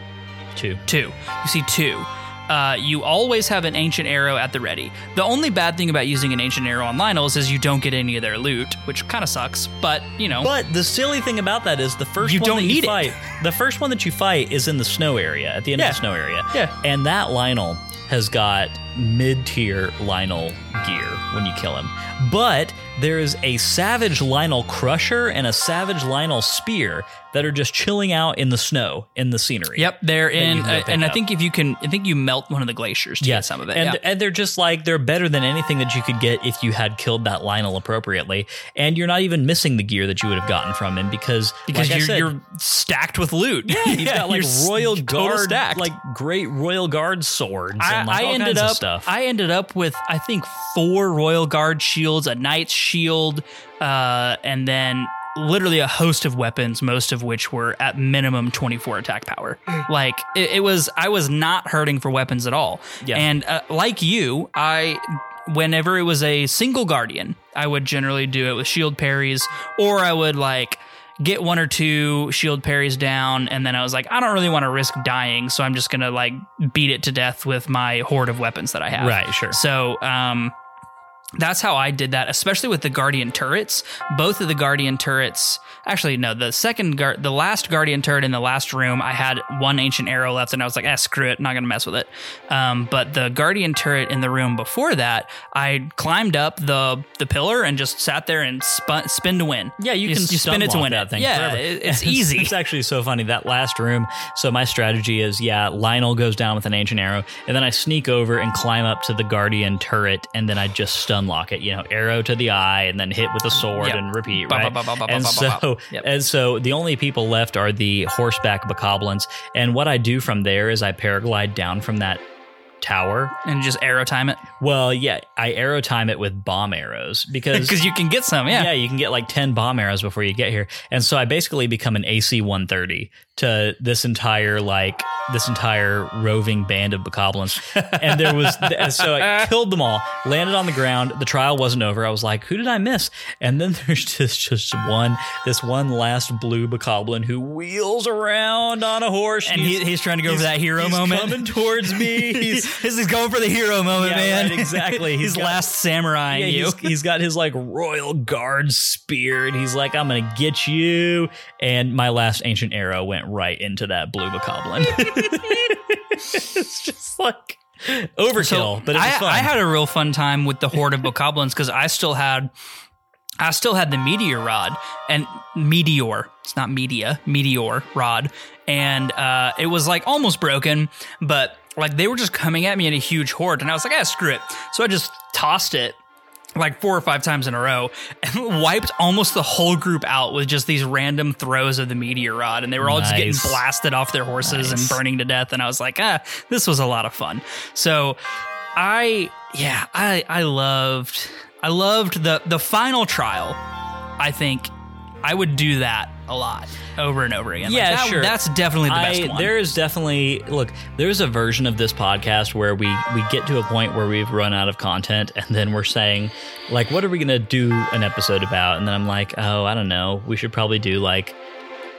Two. Two. You see two. Uh, you always have an ancient arrow at the ready. The only bad thing about using an ancient arrow on Lynels is you don't get any of their loot, which kind of sucks, but, you know. But the silly thing about that is the first you one don't that need you fight, it. the first one that you fight is in the snow area, at the end yeah. of the snow area. Yeah. And that Lynel has got mid-tier Lynel gear when you kill him. But there is a savage Lynel crusher and a savage Lynel spear that are just chilling out in the snow, in the scenery. Yep, they're in, uh, and up. I think if you can, I think you melt one of the glaciers to yeah. get some of it. And, yeah. and they're just like, they're better than anything that you could get if you had killed that Lynel appropriately. And you're not even missing the gear that you would have gotten from him because, because like you're, said, you're stacked with loot. Yeah, he's yeah, got like royal guard, stacked. like great royal guard swords I, and like I all ended kinds up, of stuff. I ended up with, I think, four royal guard shields, a knight's shield, uh, and then literally a host of weapons, most of which were at minimum twenty-four attack power. Like, it, it was, I was not hurting for weapons at all. Yeah. And uh, like you, I, whenever it was a single Guardian, I would generally do it with shield parries, or I would like get one or two shield parries down, and then I was like, I don't really want to risk dying, so I'm just going to like beat it to death with my horde of weapons that I have. Right, sure. So, um... that's how I did that, especially with the Guardian turrets. Both of the Guardian turrets, actually, no, the second, gar- the last Guardian turret in the last room, I had one ancient arrow left, and I was like, ah, screw it, not gonna mess with it. Um, but the Guardian turret in the room before that, I climbed up the the pillar and just sat there and spun, spin to win. Yeah, you, you can you spin it to win that thing. Yeah, it, it's easy. It's actually so funny that last room. So my strategy is, yeah, Lynel goes down with an ancient arrow, and then I sneak over and climb up to the Guardian turret, and then I just stun. Unlock it, you know, arrow to the eye and then hit with a sword yep. and repeat, right? Bop, bop, bop, and, bop, so, bop, bop. Yep. and so the only people left are the horseback Bokoblins. And what I do from there is I paraglide down from that tower and just arrow time it. Well, yeah, I arrow time it with bomb arrows because because you can get some, yeah. Yeah, you can get like ten bomb arrows before you get here. And so I basically become an A C one thirty to this entire like this entire roving band of Bokoblins. And there was and so I killed them all, landed on the ground. The trial wasn't over. I was like, who did I miss? And then there's just just one this one last blue Bokoblin who wheels around on a horse and he's, he's trying to go for that hero he's moment. He's coming towards me. He's This is going for the hero moment, yeah, man. Right, exactly. He's his got, last samurai. Yeah, you. He's, he's got his like royal guard spear, and he's like, "I'm gonna get you." And my last ancient arrow went right into that blue Bokoblin. It's just like overkill, so but it was I, fun. I had a real fun time with the horde of Bokoblins because I still had, I still had the meteor rod and meteor. It's not media, meteor rod, and uh, it was like almost broken, but. Like, they were just coming at me in a huge horde, and I was like, ah, screw it. So I just tossed it, like, four or five times in a row, and wiped almost the whole group out with just these random throws of the meteor rod, and they were all nice. Just getting blasted off their horses nice. And burning to death, and I was like, ah, this was a lot of fun. So I, yeah, I I loved, I loved the, the final trial, I think. I would do that a lot over and over again. Yeah, like that, sure. That's definitely the best I, one. There is definitely, look, there's a version of this podcast where we, we get to a point where we've run out of content and then we're saying, like, what are we going to do an episode about? And then I'm like, oh, I don't know. We should probably do, like,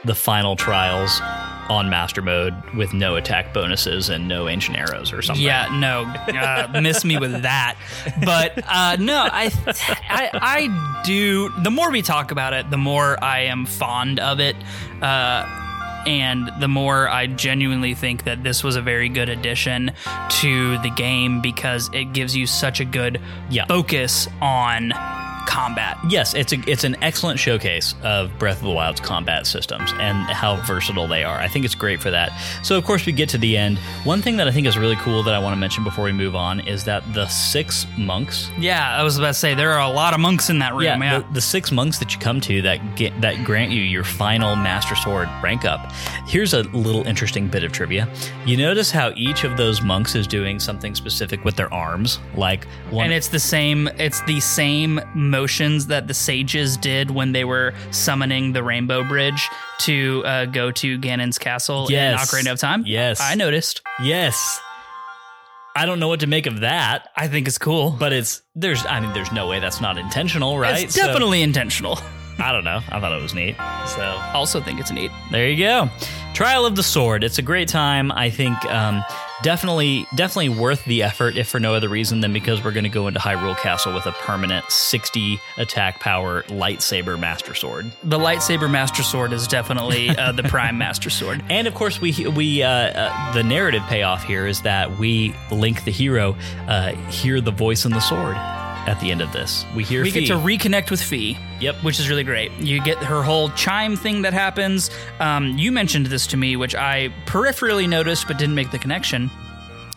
the final trials on master mode with no attack bonuses and no ancient arrows or something. Yeah, no, uh, miss me with that. But uh, no, I, I I do. The more we talk about it, the more I am fond of it, uh, and the more I genuinely think that this was a very good addition to the game because it gives you such a good yeah. focus on combat. Yes, it's a, it's an excellent showcase of Breath of the Wild's combat systems and how versatile they are. I think it's great for that. So, of course, we get to the end. One thing that I think is really cool that I want to mention before we move on is that the six monks... Yeah, I was about to say, there are a lot of monks in that room. Yeah, yeah. The, the six monks that you come to that get, that grant you your final Master Sword rank up. Here's a little interesting bit of trivia. You notice how each of those monks is doing something specific with their arms, like... One and it's the same... It's the same... motions that the sages did when they were summoning the Rainbow Bridge to uh, go to Ganon's castle yes. in Ocarina of Time. Yes. I noticed. Yes. I don't know what to make of that. I think it's cool. But it's, there's, I mean, there's no way that's not intentional, right? It's definitely so, intentional. I don't know. I thought it was neat. So also think it's neat. There you go. Trial of the Sword. It's a great time. I think, um, Definitely definitely worth the effort, if for no other reason than because we're going to go into Hyrule Castle with a permanent sixty attack power lightsaber Master Sword. The lightsaber Master Sword is definitely uh, the prime Master Sword. And of course, we we uh, uh, the narrative payoff here is that we link the hero, uh, hear the voice in the sword at the end of this. We hear We Fee. Get to reconnect with Fee. Yep, which is really great. You get her whole chime thing that happens. Um, you mentioned this to me, which I peripherally noticed but didn't make the connection.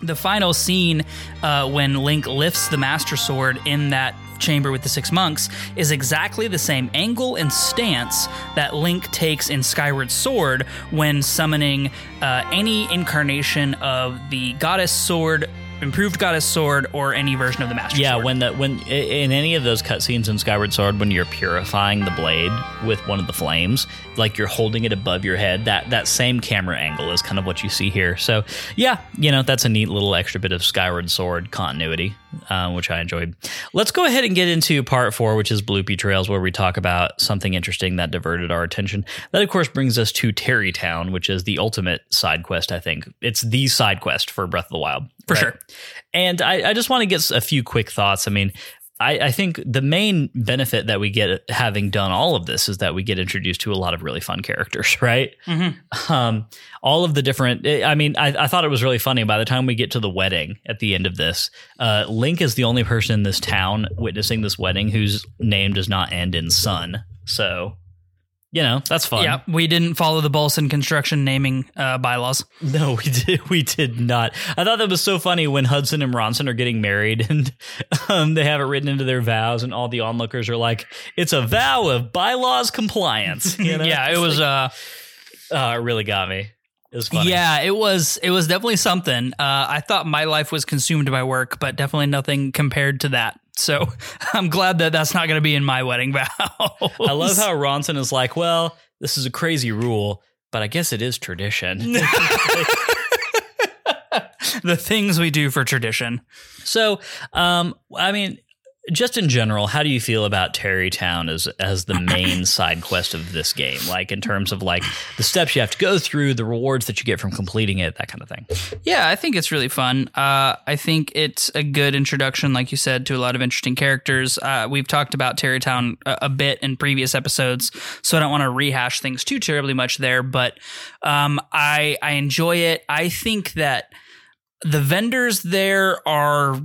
The final scene uh, when Link lifts the Master Sword in that chamber with the six monks is exactly the same angle and stance that Link takes in Skyward Sword when summoning uh, any incarnation of the Goddess Sword, Improved Goddess Sword, or any version of the Master yeah, Sword. Yeah, when the when in any of those cutscenes in Skyward Sword, when you're purifying the blade with one of the flames, like you're holding it above your head, that that same camera angle is kind of what you see here. So yeah, you know, that's a neat little extra bit of Skyward Sword continuity, uh, which I enjoyed. Let's go ahead and get into part four, which is Bloopy Trails, where we talk about something interesting that diverted our attention. That, of course, brings us to Tarrytown, which is the ultimate side quest, I think. It's the side quest for Breath of the Wild. For right? sure. And I, I just want to get a few quick thoughts. I mean, I, I think the main benefit that we get having done all of this is that we get introduced to a lot of really fun characters, right? Mm-hmm. Um, all of the different, I mean, I, I thought it was really funny. By the time we get to the wedding at the end of this, uh, Link is the only person in this town witnessing this wedding whose name does not end in son. So... You know, that's fun. Yeah, we didn't follow the Bolson Construction naming uh, bylaws. No, we did. We did not. I thought that was so funny when Hudson and Ronson are getting married and um, they have it written into their vows, and all the onlookers are like, "It's a vow of bylaws compliance." You know? Yeah, it was. Uh, uh, it really got me. It was funny. Yeah, it was. It was definitely something. Uh, I thought my life was consumed by work, but definitely nothing compared to that. So I'm glad that that's not going to be in my wedding vows. I love how Ronson is like, well, this is a crazy rule, but I guess it is tradition. The things we do for tradition. So, um, I mean, just in general, how do you feel about Tarrytown as as the main side quest of this game? Like in terms of like the steps you have to go through, the rewards that you get from completing it, that kind of thing. Yeah, I think it's really fun. Uh, I think it's a good introduction, like you said, to a lot of interesting characters. Uh, we've talked about Tarrytown a, a bit in previous episodes, so I don't want to rehash things too terribly much there. But um, I I enjoy it. I think that the vendors there are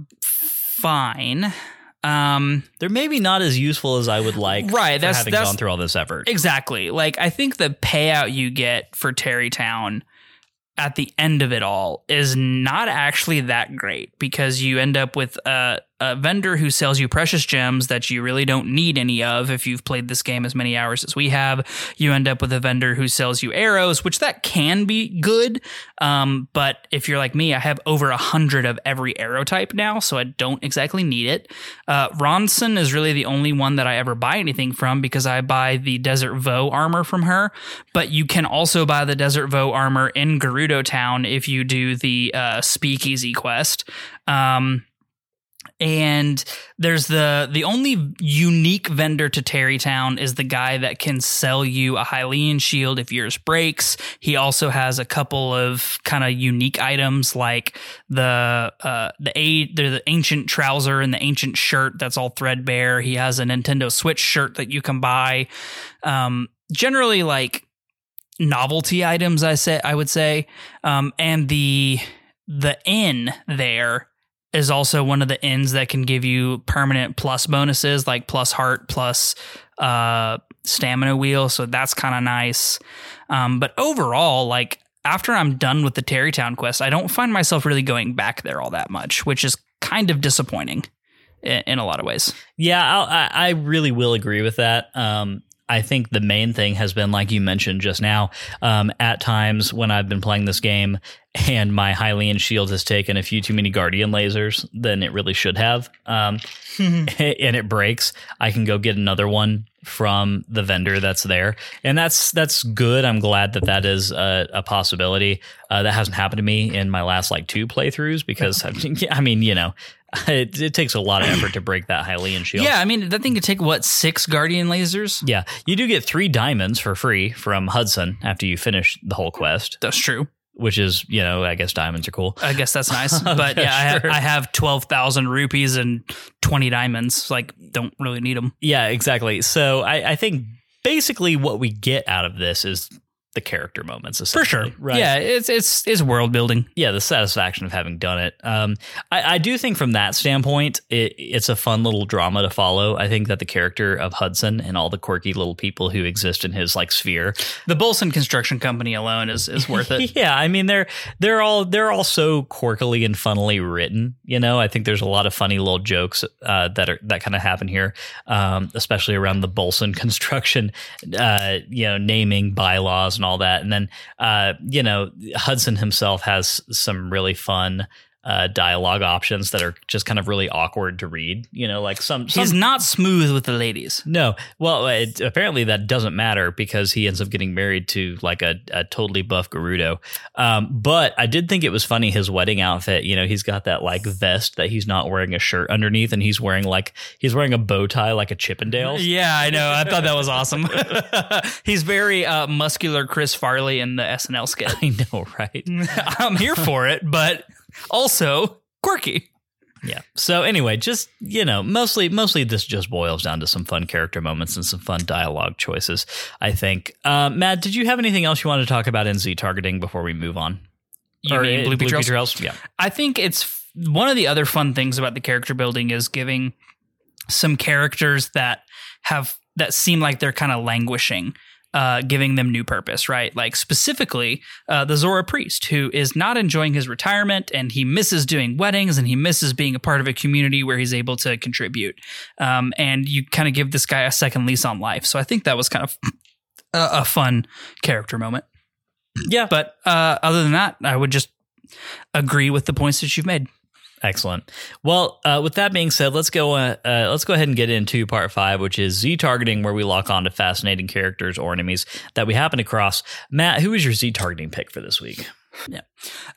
fine. Um, they're maybe not as useful as I would like. Right, for that's having that's, gone through all this effort. Exactly. Like I think the payout you get for Tarrytown at the end of it all is not actually that great, because you end up with a, a vendor who sells you precious gems that you really don't need any of if you've played this game as many hours as we have. You end up with a vendor who sells you arrows, which that can be good. Um, but if you're like me, I have over a hundred of every arrow type now, so I don't exactly need it. Uh, Ronson is really the only one that I ever buy anything from, because I buy the Desert Vo armor from her, but you can also buy the Desert Vo armor in Gerudo Town if you do the uh, Speakeasy quest. Um, And there's the the only unique vendor to Tarrytown is the guy that can sell you a Hylian shield if yours breaks. He also has a couple of kind of unique items, like the uh, the a the ancient trouser and the ancient shirt that's all threadbare. He has a Nintendo Switch shirt that you can buy. Um, generally, like novelty items, I say I would say, um, and the the inn there is also one of the ends that can give you permanent plus bonuses, like plus heart, plus uh, stamina wheel. So that's kind of nice. Um, but overall, like after I'm done with the Tarrytown quest, I don't find myself really going back there all that much, which is kind of disappointing in, in a lot of ways. Yeah, I'll, I, I really will agree with that. Um, I think the main thing has been, like you mentioned just now, um, at times when I've been playing this game and my Hylian shield has taken a few too many Guardian lasers than it really should have, um, and it breaks, I can go get another one from the vendor that's there. And that's that's good. I'm glad that that is a, a possibility. Uh, that hasn't happened to me in my last like two playthroughs because, I mean, I mean you know, It, it takes a lot of effort to break that Hylian shield. Yeah, I mean, that thing could take, what, six Guardian lasers? Yeah, you do get three diamonds for free from Hudson after you finish the whole quest. That's true. Which is, you know, I guess diamonds are cool. I guess that's nice. But okay, yeah, sure. I, ha- I have twelve thousand rupees and twenty diamonds. Like, don't really need them. Yeah, exactly. So I, I think basically what we get out of this is the character moments, for sure, right? Yeah, it's it's it's world building. Yeah, the satisfaction of having done it. Um, I, I do think from that standpoint, it, it's a fun little drama to follow. I think that the character of Hudson and all the quirky little people who exist in his like sphere, the Bolson Construction Company alone is is worth it. Yeah, I mean they're they're all they're all so quirkily and funnily written. You know, I think there's a lot of funny little jokes uh, that are that kind of happen here, um, especially around the Bolson Construction, uh, you know, naming bylaws and all that. And then, uh, you know, Hudson himself has some really fun uh, dialogue options that are just kind of really awkward to read. You know, like some, some he's not smooth with the ladies. No. Well, it, apparently that doesn't matter because he ends up getting married to like a, a totally buff Gerudo. Um, but I did think it was funny, his wedding outfit. You know, he's got that like vest that he's not wearing a shirt underneath, and he's wearing like he's wearing a bow tie like a Chippendale. Yeah, I know. I thought that was awesome. He's very uh, muscular Chris Farley in the S N L skit. I know, right? I'm here for it, but also quirky. Yeah. So anyway, just, you know, mostly mostly this just boils down to some fun character moments and some fun dialogue choices, I think. Uh, Matt, did you have anything else you wanted to talk about in Z targeting before we move on? You or mean Blue Peach Trails? Trails? Yeah. I think it's f- one of the other fun things about the character building is giving some characters that have that seem like they're kind of languishing, Uh, giving them new purpose, right? Like specifically uh, the Zora priest, who is not enjoying his retirement, and he misses doing weddings, and he misses being a part of a community where he's able to contribute. Um, and you kind of give this guy a second lease on life. So I think that was kind of a, a fun character moment. Yeah. But uh, other than that, I would just agree with the points that you've made. Excellent. Well, uh, with that being said, let's go. Uh, uh, let's go ahead and get into part five, which is Z targeting, where we lock on to fascinating characters or enemies that we happen to cross. Matt, who is your Z targeting pick for this week? Yeah.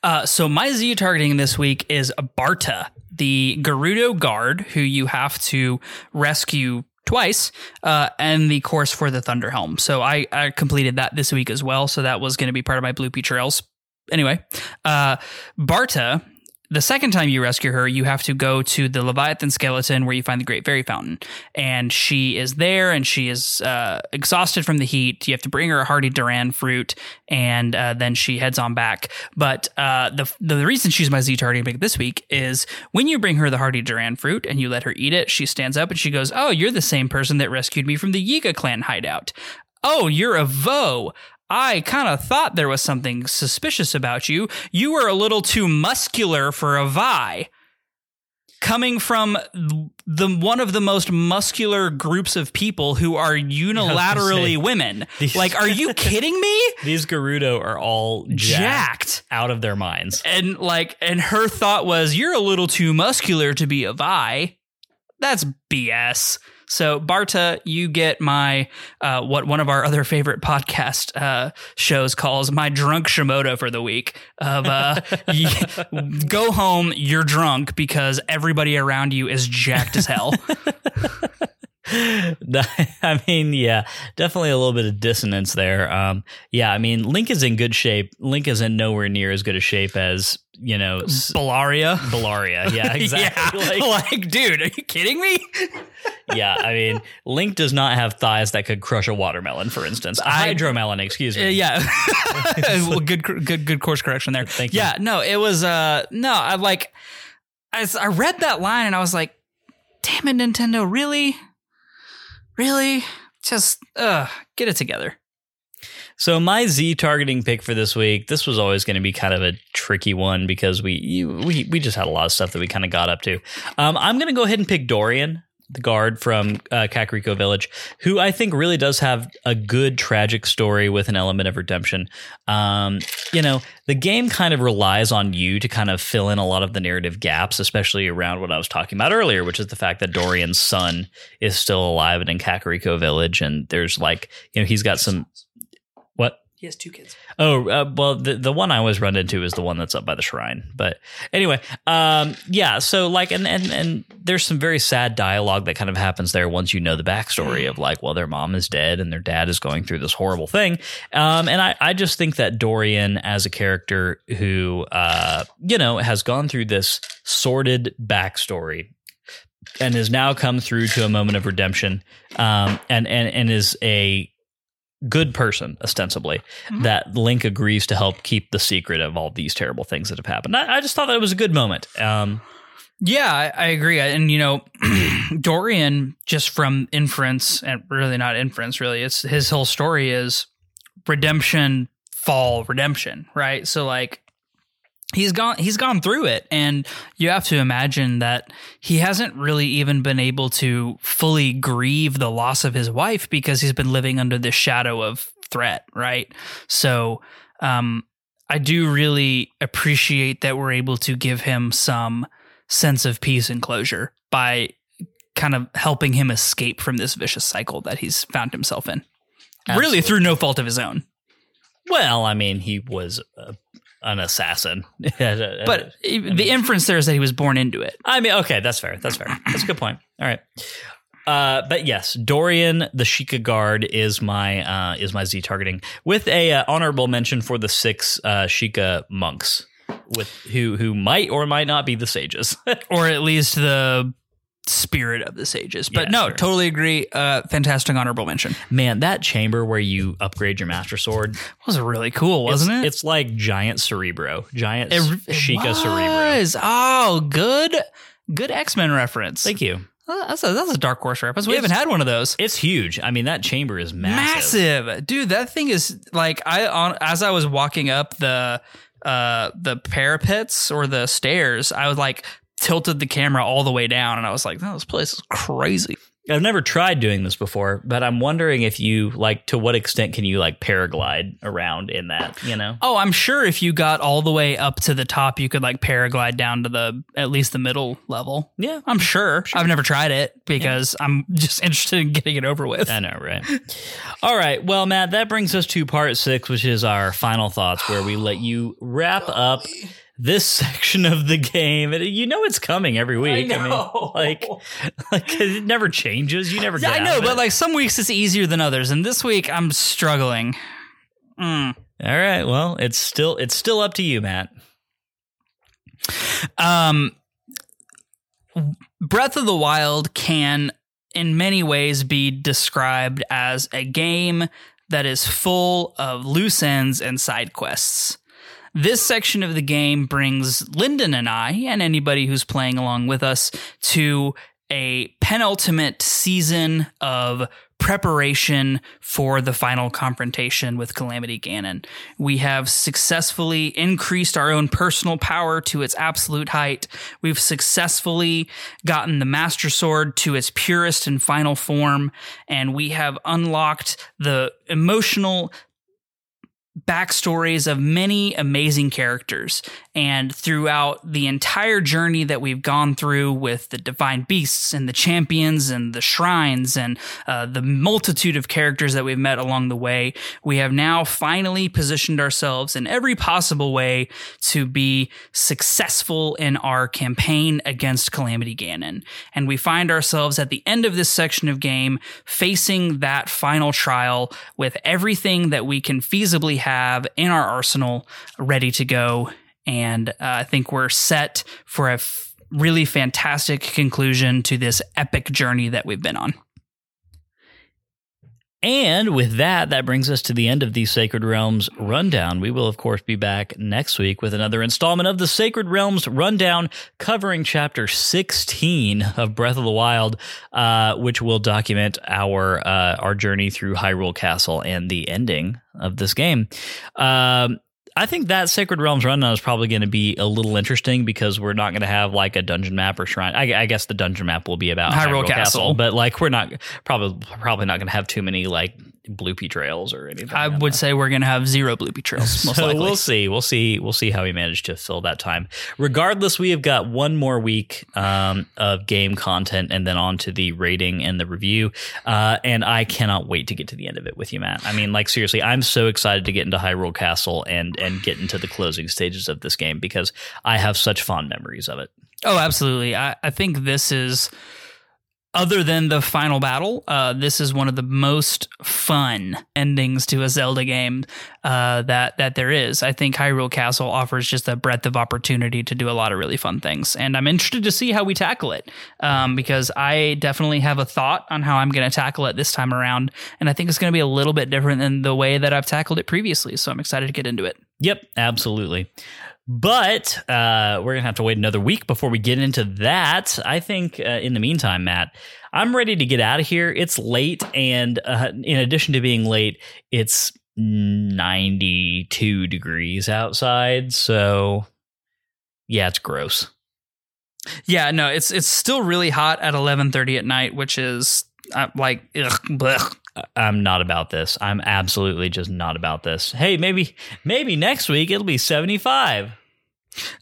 Uh, so my Z targeting this week is Barta, the Gerudo guard, who you have to rescue twice, uh, and the course for the Thunder Helm. So I, I completed that this week as well. So that was going to be part of my Blue Pea Trails. Anyway, uh, Barta. The second time you rescue her, you have to go to the Leviathan skeleton where you find the Great Fairy Fountain. And she is there, and she is uh, exhausted from the heat. You have to bring her a hearty Duran fruit, and uh, then she heads on back. But uh, the the reason she's my Z-targeting pick this week is when you bring her the hearty Duran fruit and you let her eat it, she stands up and she goes, "Oh, you're the same person that rescued me from the Yiga clan hideout. Oh, you're a Vo. I kind of thought there was something suspicious about you. You were a little too muscular for a Vi." Coming from the one of the most muscular groups of people who are unilaterally women. These, like, are you kidding me? These Gerudo are all jacked, jacked out of their minds. And like, and her thought was, "You're a little too muscular to be a Vi." That's B S. So Barta, you get my uh, what one of our other favorite podcast uh, shows calls my drunk Shimoda for the week of uh, go home, you're drunk because everybody around you is jacked as hell. I mean, yeah, definitely a little bit of dissonance there. Um, yeah, I mean, Link is in good shape. Link is in nowhere near as good a shape as, you know, Bellaria. Bellaria, yeah, exactly. Yeah. Like, like, dude, are you kidding me? Yeah, I mean, Link does not have thighs that could crush a watermelon, for instance. A hydromelon, excuse me. Uh, yeah. Well, good, good, good course correction there. Thank you. Yeah, no, it was, uh, no, I like... as I read that line and I was like, damn it, Nintendo, really? Really? Just uh, get it together. So my Z targeting pick for this week, this was always going to be kind of a tricky one because we we we just had a lot of stuff that we kind of got up to. Um, I'm going to go ahead and pick Dorian, the guard from uh, Kakariko Village, who I think really does have a good tragic story with an element of redemption. Um, you know, the game kind of relies on you to kind of fill in a lot of the narrative gaps, especially around what I was talking about earlier, which is the fact that Dorian's son is still alive and in Kakariko Village. And there's like, you know, he's got some... What? He has two kids. Oh, uh, well, the, the one I always run into is the one that's up by the shrine. But anyway, um, yeah. So like, and, and, and there's some very sad dialogue that kind of happens there once you know the backstory of like, well, their mom is dead and their dad is going through this horrible thing. Um, and I, I just think that Dorian as a character who, uh, you know, has gone through this sordid backstory and has now come through to a moment of redemption, um, and, and, and is a good person, ostensibly, mm-hmm. that Link agrees to help keep the secret of all these terrible things that have happened. I, I just thought that it was a good moment. Um, yeah, I, I agree. And, you know, Dorian, just from inference, and really not inference, really, it's his whole story is redemption, fall, redemption, right? So, like, He's gone he's gone through it, and you have to imagine that he hasn't really even been able to fully grieve the loss of his wife because he's been living under the shadow of threat, right? So um, I do really appreciate that we're able to give him some sense of peace and closure by kind of helping him escape from this vicious cycle that he's found himself in. Absolutely. Really through no fault of his own. Well, I mean, he was... Uh, an assassin. But I mean, the inference there is that he was born into it. I mean, okay, that's fair. That's fair. That's a good point. All right. Uh, but yes, Dorian, the Sheikah guard, is my uh, is my Z targeting with a uh, honorable mention for the six uh, Sheikah monks with who who might or might not be the sages, or at least the spirit of the sages. But yeah, no, sure. Totally agree. Uh, fantastic honorable mention. Man, that chamber where you upgrade your Master Sword was really cool, wasn't it's, it? It's like giant Cerebro, giant it, it Sheikah was. Cerebro. Oh, good, good X-Men reference. Thank you. That's a, that's a Dark Horse reference. We it's, haven't had one of those. It's huge. I mean, that chamber is massive. Massive, dude. That thing is like I on as I was walking up the uh the parapets or the stairs, I was like. Tilted the camera all the way down, and I was like, no, this place is crazy. I've never tried doing this before, but I'm wondering if you, like, to what extent can you, like, paraglide around in that, you know? Oh, I'm sure if you got all the way up to the top, you could, like, paraglide down to the, at least the middle level. Yeah. I'm sure. sure. I've never tried it because yeah. I'm just interested in getting it over with. I know, right? All right. Well, Matt, that brings us to part six, which is our final thoughts, where we let you wrap up this section of the game. You know it's coming every week. I know. I mean, like, like it never changes. You never get yeah, I know, but it. Like some weeks it's easier than others, and this week I'm struggling. Mm. All right, well, it's still it's still up to you, Matt. Um, Breath of the Wild can, in many ways, be described as a game that is full of loose ends and side quests. This section of the game brings Lyndon and I, and anybody who's playing along with us, to a penultimate season of preparation for the final confrontation with Calamity Ganon. We have successfully increased our own personal power to its absolute height. We've successfully gotten the Master Sword to its purest and final form, and we have unlocked the emotional backstories of many amazing characters. And throughout the entire journey that we've gone through with the Divine Beasts and the Champions and the Shrines and uh, the multitude of characters that we've met along the way, we have now finally positioned ourselves in every possible way to be successful in our campaign against Calamity Ganon. And we find ourselves at the end of this section of game facing that final trial with everything that we can feasibly have in our arsenal ready to go. And uh, I think we're set for a f- really fantastic conclusion to this epic journey that we've been on. And with that, that brings us to the end of the Sacred Realms Rundown. We will, of course, be back next week with another installment of the Sacred Realms Rundown covering Chapter sixteen of Breath of the Wild, uh, which will document our uh, our journey through Hyrule Castle and the ending of this game. Um, I think that Sacred Realms Rundown is probably going to be a little interesting because we're not going to have like a dungeon map or shrine. I, I guess the dungeon map will be about Hyrule, Hyrule Castle. Castle, but like we're not probably probably not going to have too many like bloopy trails or anything. I would that. say we're going to have zero bloopy trails. Most so likely. We'll see. We'll see. We'll see how we manage to fill that time. Regardless, we have got one more week um, of game content and then on to the rating and the review. Uh, and I cannot wait to get to the end of it with you, Matt. I mean, like seriously, I'm so excited to get into Hyrule Castle and, and get into the closing stages of this game because I have such fond memories of it. Oh, absolutely. I, I think this is... Other than the final battle, uh, this is one of the most fun endings to a Zelda game uh, that that there is. I think Hyrule Castle offers just a breadth of opportunity to do a lot of really fun things, and I'm interested to see how we tackle it um, because I definitely have a thought on how I'm going to tackle it this time around, and I think it's going to be a little bit different than the way that I've tackled it previously, so I'm excited to get into it. Yep, absolutely. But uh, we're going to have to wait another week before we get into that. I think uh, in the meantime, Matt, I'm ready to get out of here. It's late. And uh, in addition to being late, it's ninety-two degrees outside. So, yeah, it's gross. Yeah, no, it's it's still really hot at eleven thirty at night, which is uh, like, ugh, blech. I'm not about this. I'm absolutely just not about this. Hey, maybe maybe next week it'll be seventy-five.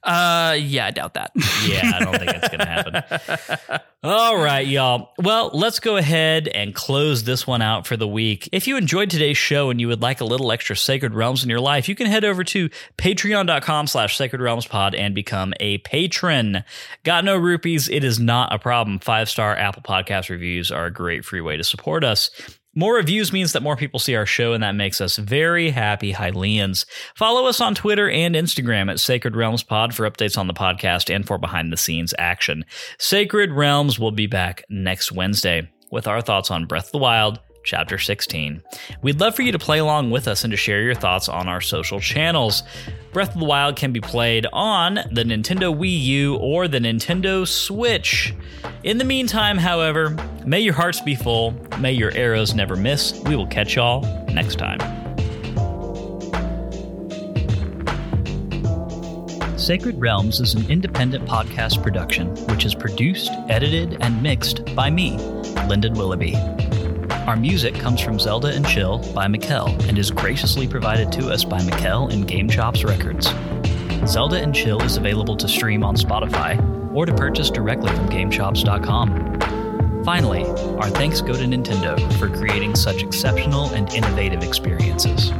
Uh, yeah, I doubt that. Yeah, I don't think it's going to happen. All right, y'all. Well, let's go ahead and close this one out for the week. If you enjoyed today's show and you would like a little extra Sacred Realms in your life, you can head over to patreon.com slash Sacred Realms Pod and become a patron. Got no rupees? It is not a problem. Five-star Apple Podcast reviews are a great free way to support us. More reviews means that more people see our show, and that makes us very happy Hylians. Follow us on Twitter and Instagram at Sacred Realms Pod for updates on the podcast and for behind-the-scenes action. Sacred Realms will be back next Wednesday with our thoughts on Breath of the Wild, Chapter sixteen. We'd love for you to play along with us and to share your thoughts on our social channels. Breath of the Wild can be played on the Nintendo Wii U or the Nintendo Switch. In the meantime, however, may your hearts be full, may your arrows never miss. We will catch y'all next time. Sacred Realms is an independent podcast production, which is produced, edited, and mixed by me, Lyndon Willoughby. Our music comes from Zelda and Chill by Mikkel and is graciously provided to us by Mikkel and Game Chops Records. Zelda and Chill is available to stream on Spotify or to purchase directly from game chops dot com. Finally, our thanks go to Nintendo for creating such exceptional and innovative experiences.